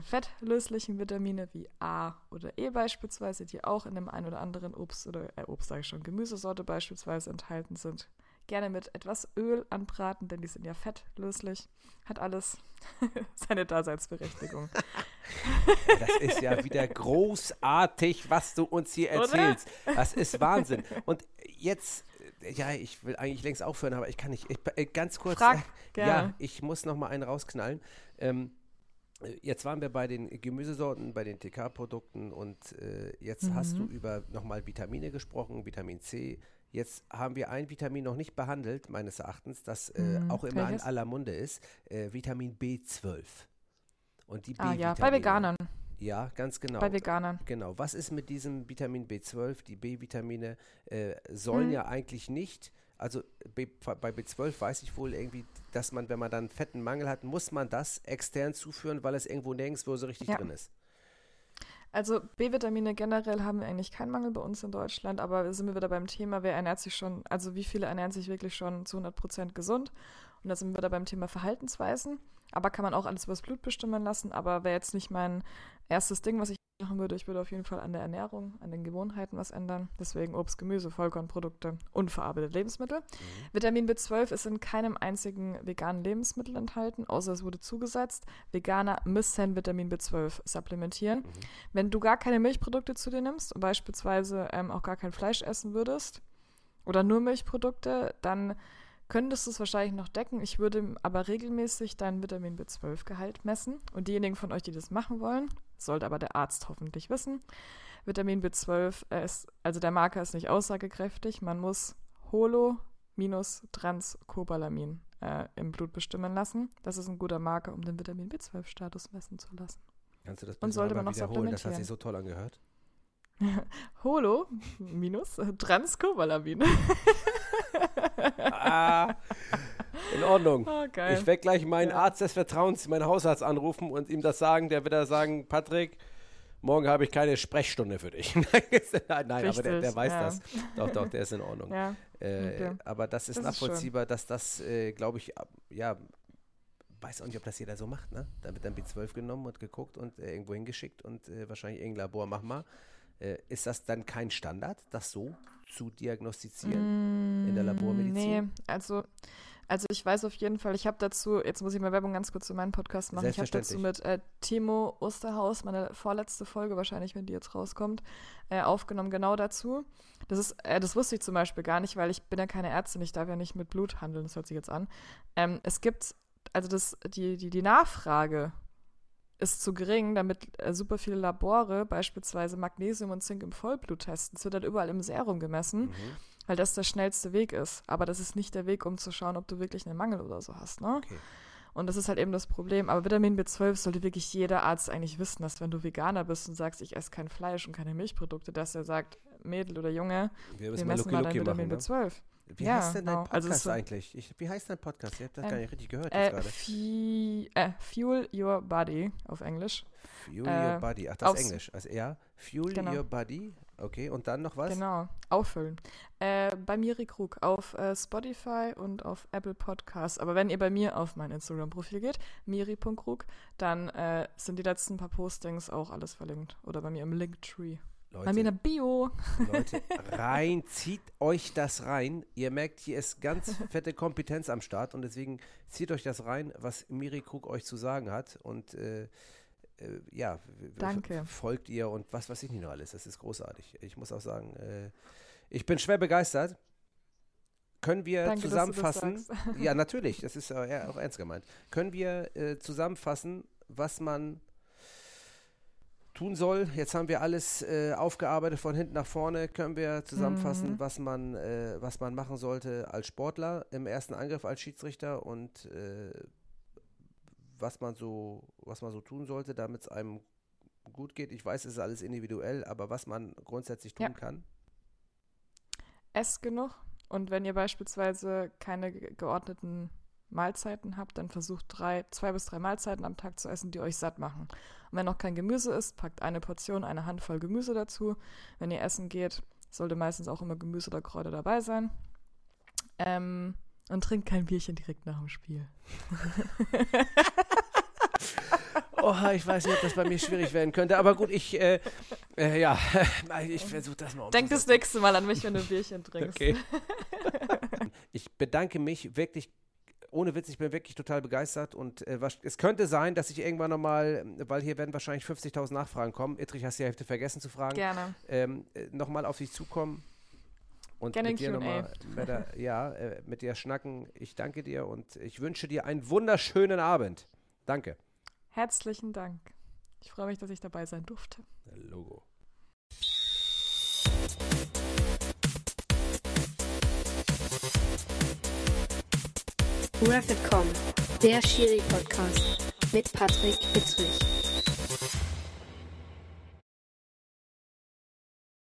fettlöslichen Vitamine wie A oder E beispielsweise, die auch in dem einen oder anderen Gemüsesorte beispielsweise enthalten sind. Gerne mit etwas Öl anbraten, denn die sind ja fettlöslich. Hat alles seine Daseinsberechtigung. Das ist ja wieder großartig, was du uns hier erzählst. Oder? Das ist Wahnsinn. Und jetzt, ja, ich will eigentlich längst aufhören, aber ich kann nicht. Ganz kurz, ja, ich muss noch mal einen rausknallen. Jetzt waren wir bei den Gemüsesorten, bei den TK-Produkten und jetzt hast du über nochmal Vitamine gesprochen, Vitamin C. Jetzt haben wir ein Vitamin noch nicht behandelt, meines Erachtens, das auch immer in aller Munde ist, Vitamin B12. Und die B-Vitamine. Ja, bei Veganern. Ja, ganz genau. Bei Veganern. Genau. Was ist mit diesem Vitamin B12? Die B-Vitamine sollen ja eigentlich nicht, also bei B12 weiß ich wohl irgendwie, dass man, wenn man dann einen fetten Mangel hat, muss man das extern zuführen, weil es irgendwo nirgendwo so richtig drin ist. Also B-Vitamine generell haben wir eigentlich keinen Mangel bei uns in Deutschland, aber sind wir wieder beim Thema, wer ernährt sich schon, also wie viele ernähren sich wirklich schon zu 100% gesund? Und da sind wir wieder beim Thema Verhaltensweisen, aber kann man auch alles übers Blut bestimmen lassen, aber wäre jetzt nicht mein erstes Ding, was ich machen würde. Ich würde auf jeden Fall an der Ernährung, an den Gewohnheiten was ändern, deswegen Obst, Gemüse, Vollkornprodukte, unverarbeitete Lebensmittel. Mhm. Vitamin B12 ist in keinem einzigen veganen Lebensmittel enthalten, außer es wurde zugesetzt. Veganer müssen Vitamin B12 supplementieren. Mhm. Wenn du gar keine Milchprodukte zu dir nimmst und beispielsweise auch gar kein Fleisch essen würdest oder nur Milchprodukte, dann könntest du es wahrscheinlich noch decken. Ich würde aber regelmäßig deinen Vitamin B12-Gehalt messen. Und diejenigen von euch, die das machen wollen, sollte aber der Arzt hoffentlich wissen. Vitamin B12 ist, also der Marker ist nicht aussagekräftig. Man muss Holo minus Transcobalamin im Blut bestimmen lassen. Das ist ein guter Marker, um den Vitamin B12-Status messen zu lassen. Kannst du das bitte mal wiederholen? Das hat sich so toll angehört. Holo minus Transcobalamin. In Ordnung. Oh, ich werde gleich meinen Arzt des Vertrauens, meinen Hausarzt anrufen und ihm das sagen. Der wird da sagen, Patrick, morgen habe ich keine Sprechstunde für dich. Nein, richtig, aber der weiß das. Doch, der ist in Ordnung. Ja. Okay. Aber das ist nachvollziehbar, dass das, glaube ich, weiß auch nicht, ob das jeder so macht, ne? Da wird dann B12 genommen und geguckt und irgendwo hingeschickt und wahrscheinlich irgendein Labor, mach mal. Ist das dann kein Standard, das so zu diagnostizieren in der Labormedizin? Nee, also ich weiß auf jeden Fall, ich habe dazu, jetzt muss ich mal Werbung ganz kurz zu meinem Podcast machen, ich habe dazu mit Timo Osterhaus, meine vorletzte Folge wahrscheinlich, wenn die jetzt rauskommt, aufgenommen, genau dazu. Das wusste ich zum Beispiel gar nicht, weil ich bin ja keine Ärztin, ich darf ja nicht mit Blut handeln, das hört sich jetzt an. Es gibt, also die Nachfrage ist zu gering, damit super viele Labore beispielsweise Magnesium und Zink im Vollblut testen. Es wird halt überall im Serum gemessen, weil das der schnellste Weg ist. Aber das ist nicht der Weg, um zu schauen, ob du wirklich einen Mangel oder so hast. Ne? Okay. Und das ist halt eben das Problem. Aber Vitamin B12 sollte wirklich jeder Arzt eigentlich wissen, dass wenn du Veganer bist und sagst, ich esse kein Fleisch und keine Milchprodukte, dass er sagt, Mädel oder Junge, wir messen mal dein Vitamin B12. Wie heißt denn dein Podcast eigentlich? Wie heißt dein Podcast? Ich habe das gar nicht richtig gehört jetzt gerade. Fuel Your Body auf Englisch. Fuel Your Body. Ach, das ist Englisch. Also Fuel Your Body Okay, und dann noch was? Genau, auffüllen. Bei Miri Krug auf Spotify und auf Apple Podcasts. Aber wenn ihr bei mir auf mein Instagram-Profil geht, miri.krug, dann sind die letzten paar Postings auch alles verlinkt. Oder bei mir im Linktree. Leute, bei mir in der Bio. Leute, rein, zieht euch das rein. Ihr merkt, hier ist ganz fette Kompetenz am Start. Und deswegen zieht euch das rein, was Miri Krug euch zu sagen hat. Und ja, danke. Folgt ihr und was weiß ich nicht noch alles. Das ist großartig. Ich muss auch sagen, ich bin schwer begeistert. Können wir danke, zusammenfassen? Dass du das sagst. Ja, natürlich. Das ist ja auch ernst gemeint. Können wir zusammenfassen, was man tun soll? Jetzt haben wir alles aufgearbeitet von hinten nach vorne. Können wir zusammenfassen, was man machen sollte als Sportler im ersten Angriff als Schiedsrichter und was man so tun sollte, damit es einem gut geht. Ich weiß, es ist alles individuell, aber was man grundsätzlich tun kann. Esst genug. Und wenn ihr beispielsweise keine geordneten Mahlzeiten habt, dann versucht 2 bis 3 Mahlzeiten am Tag zu essen, die euch satt machen. Und wenn noch kein Gemüse ist, packt eine Portion, eine Handvoll Gemüse dazu. Wenn ihr essen geht, sollte meistens auch immer Gemüse oder Kräuter dabei sein. Und trinkt kein Bierchen direkt nach dem Spiel. Oha, ich weiß nicht, ob das bei mir schwierig werden könnte. Aber gut, ich versuche das mal umzusetzen. Denk das nächste Mal an mich, wenn du ein Bierchen trinkst. Okay. Ich bedanke mich wirklich, ohne Witz, ich bin wirklich total begeistert. Und es könnte sein, dass ich irgendwann nochmal, weil hier werden wahrscheinlich 50.000 Nachfragen kommen. Ittrich, hast du die Hälfte vergessen zu fragen. Gerne. Nochmal auf dich zukommen. Und gerne mit dir nochmal, mit dir schnacken. Ich danke dir und ich wünsche dir einen wunderschönen Abend. Danke. Herzlichen Dank. Ich freue mich, dass ich dabei sein durfte. Der Logo. Refit.com, der Schiri-Podcast mit Patrick Bützrich.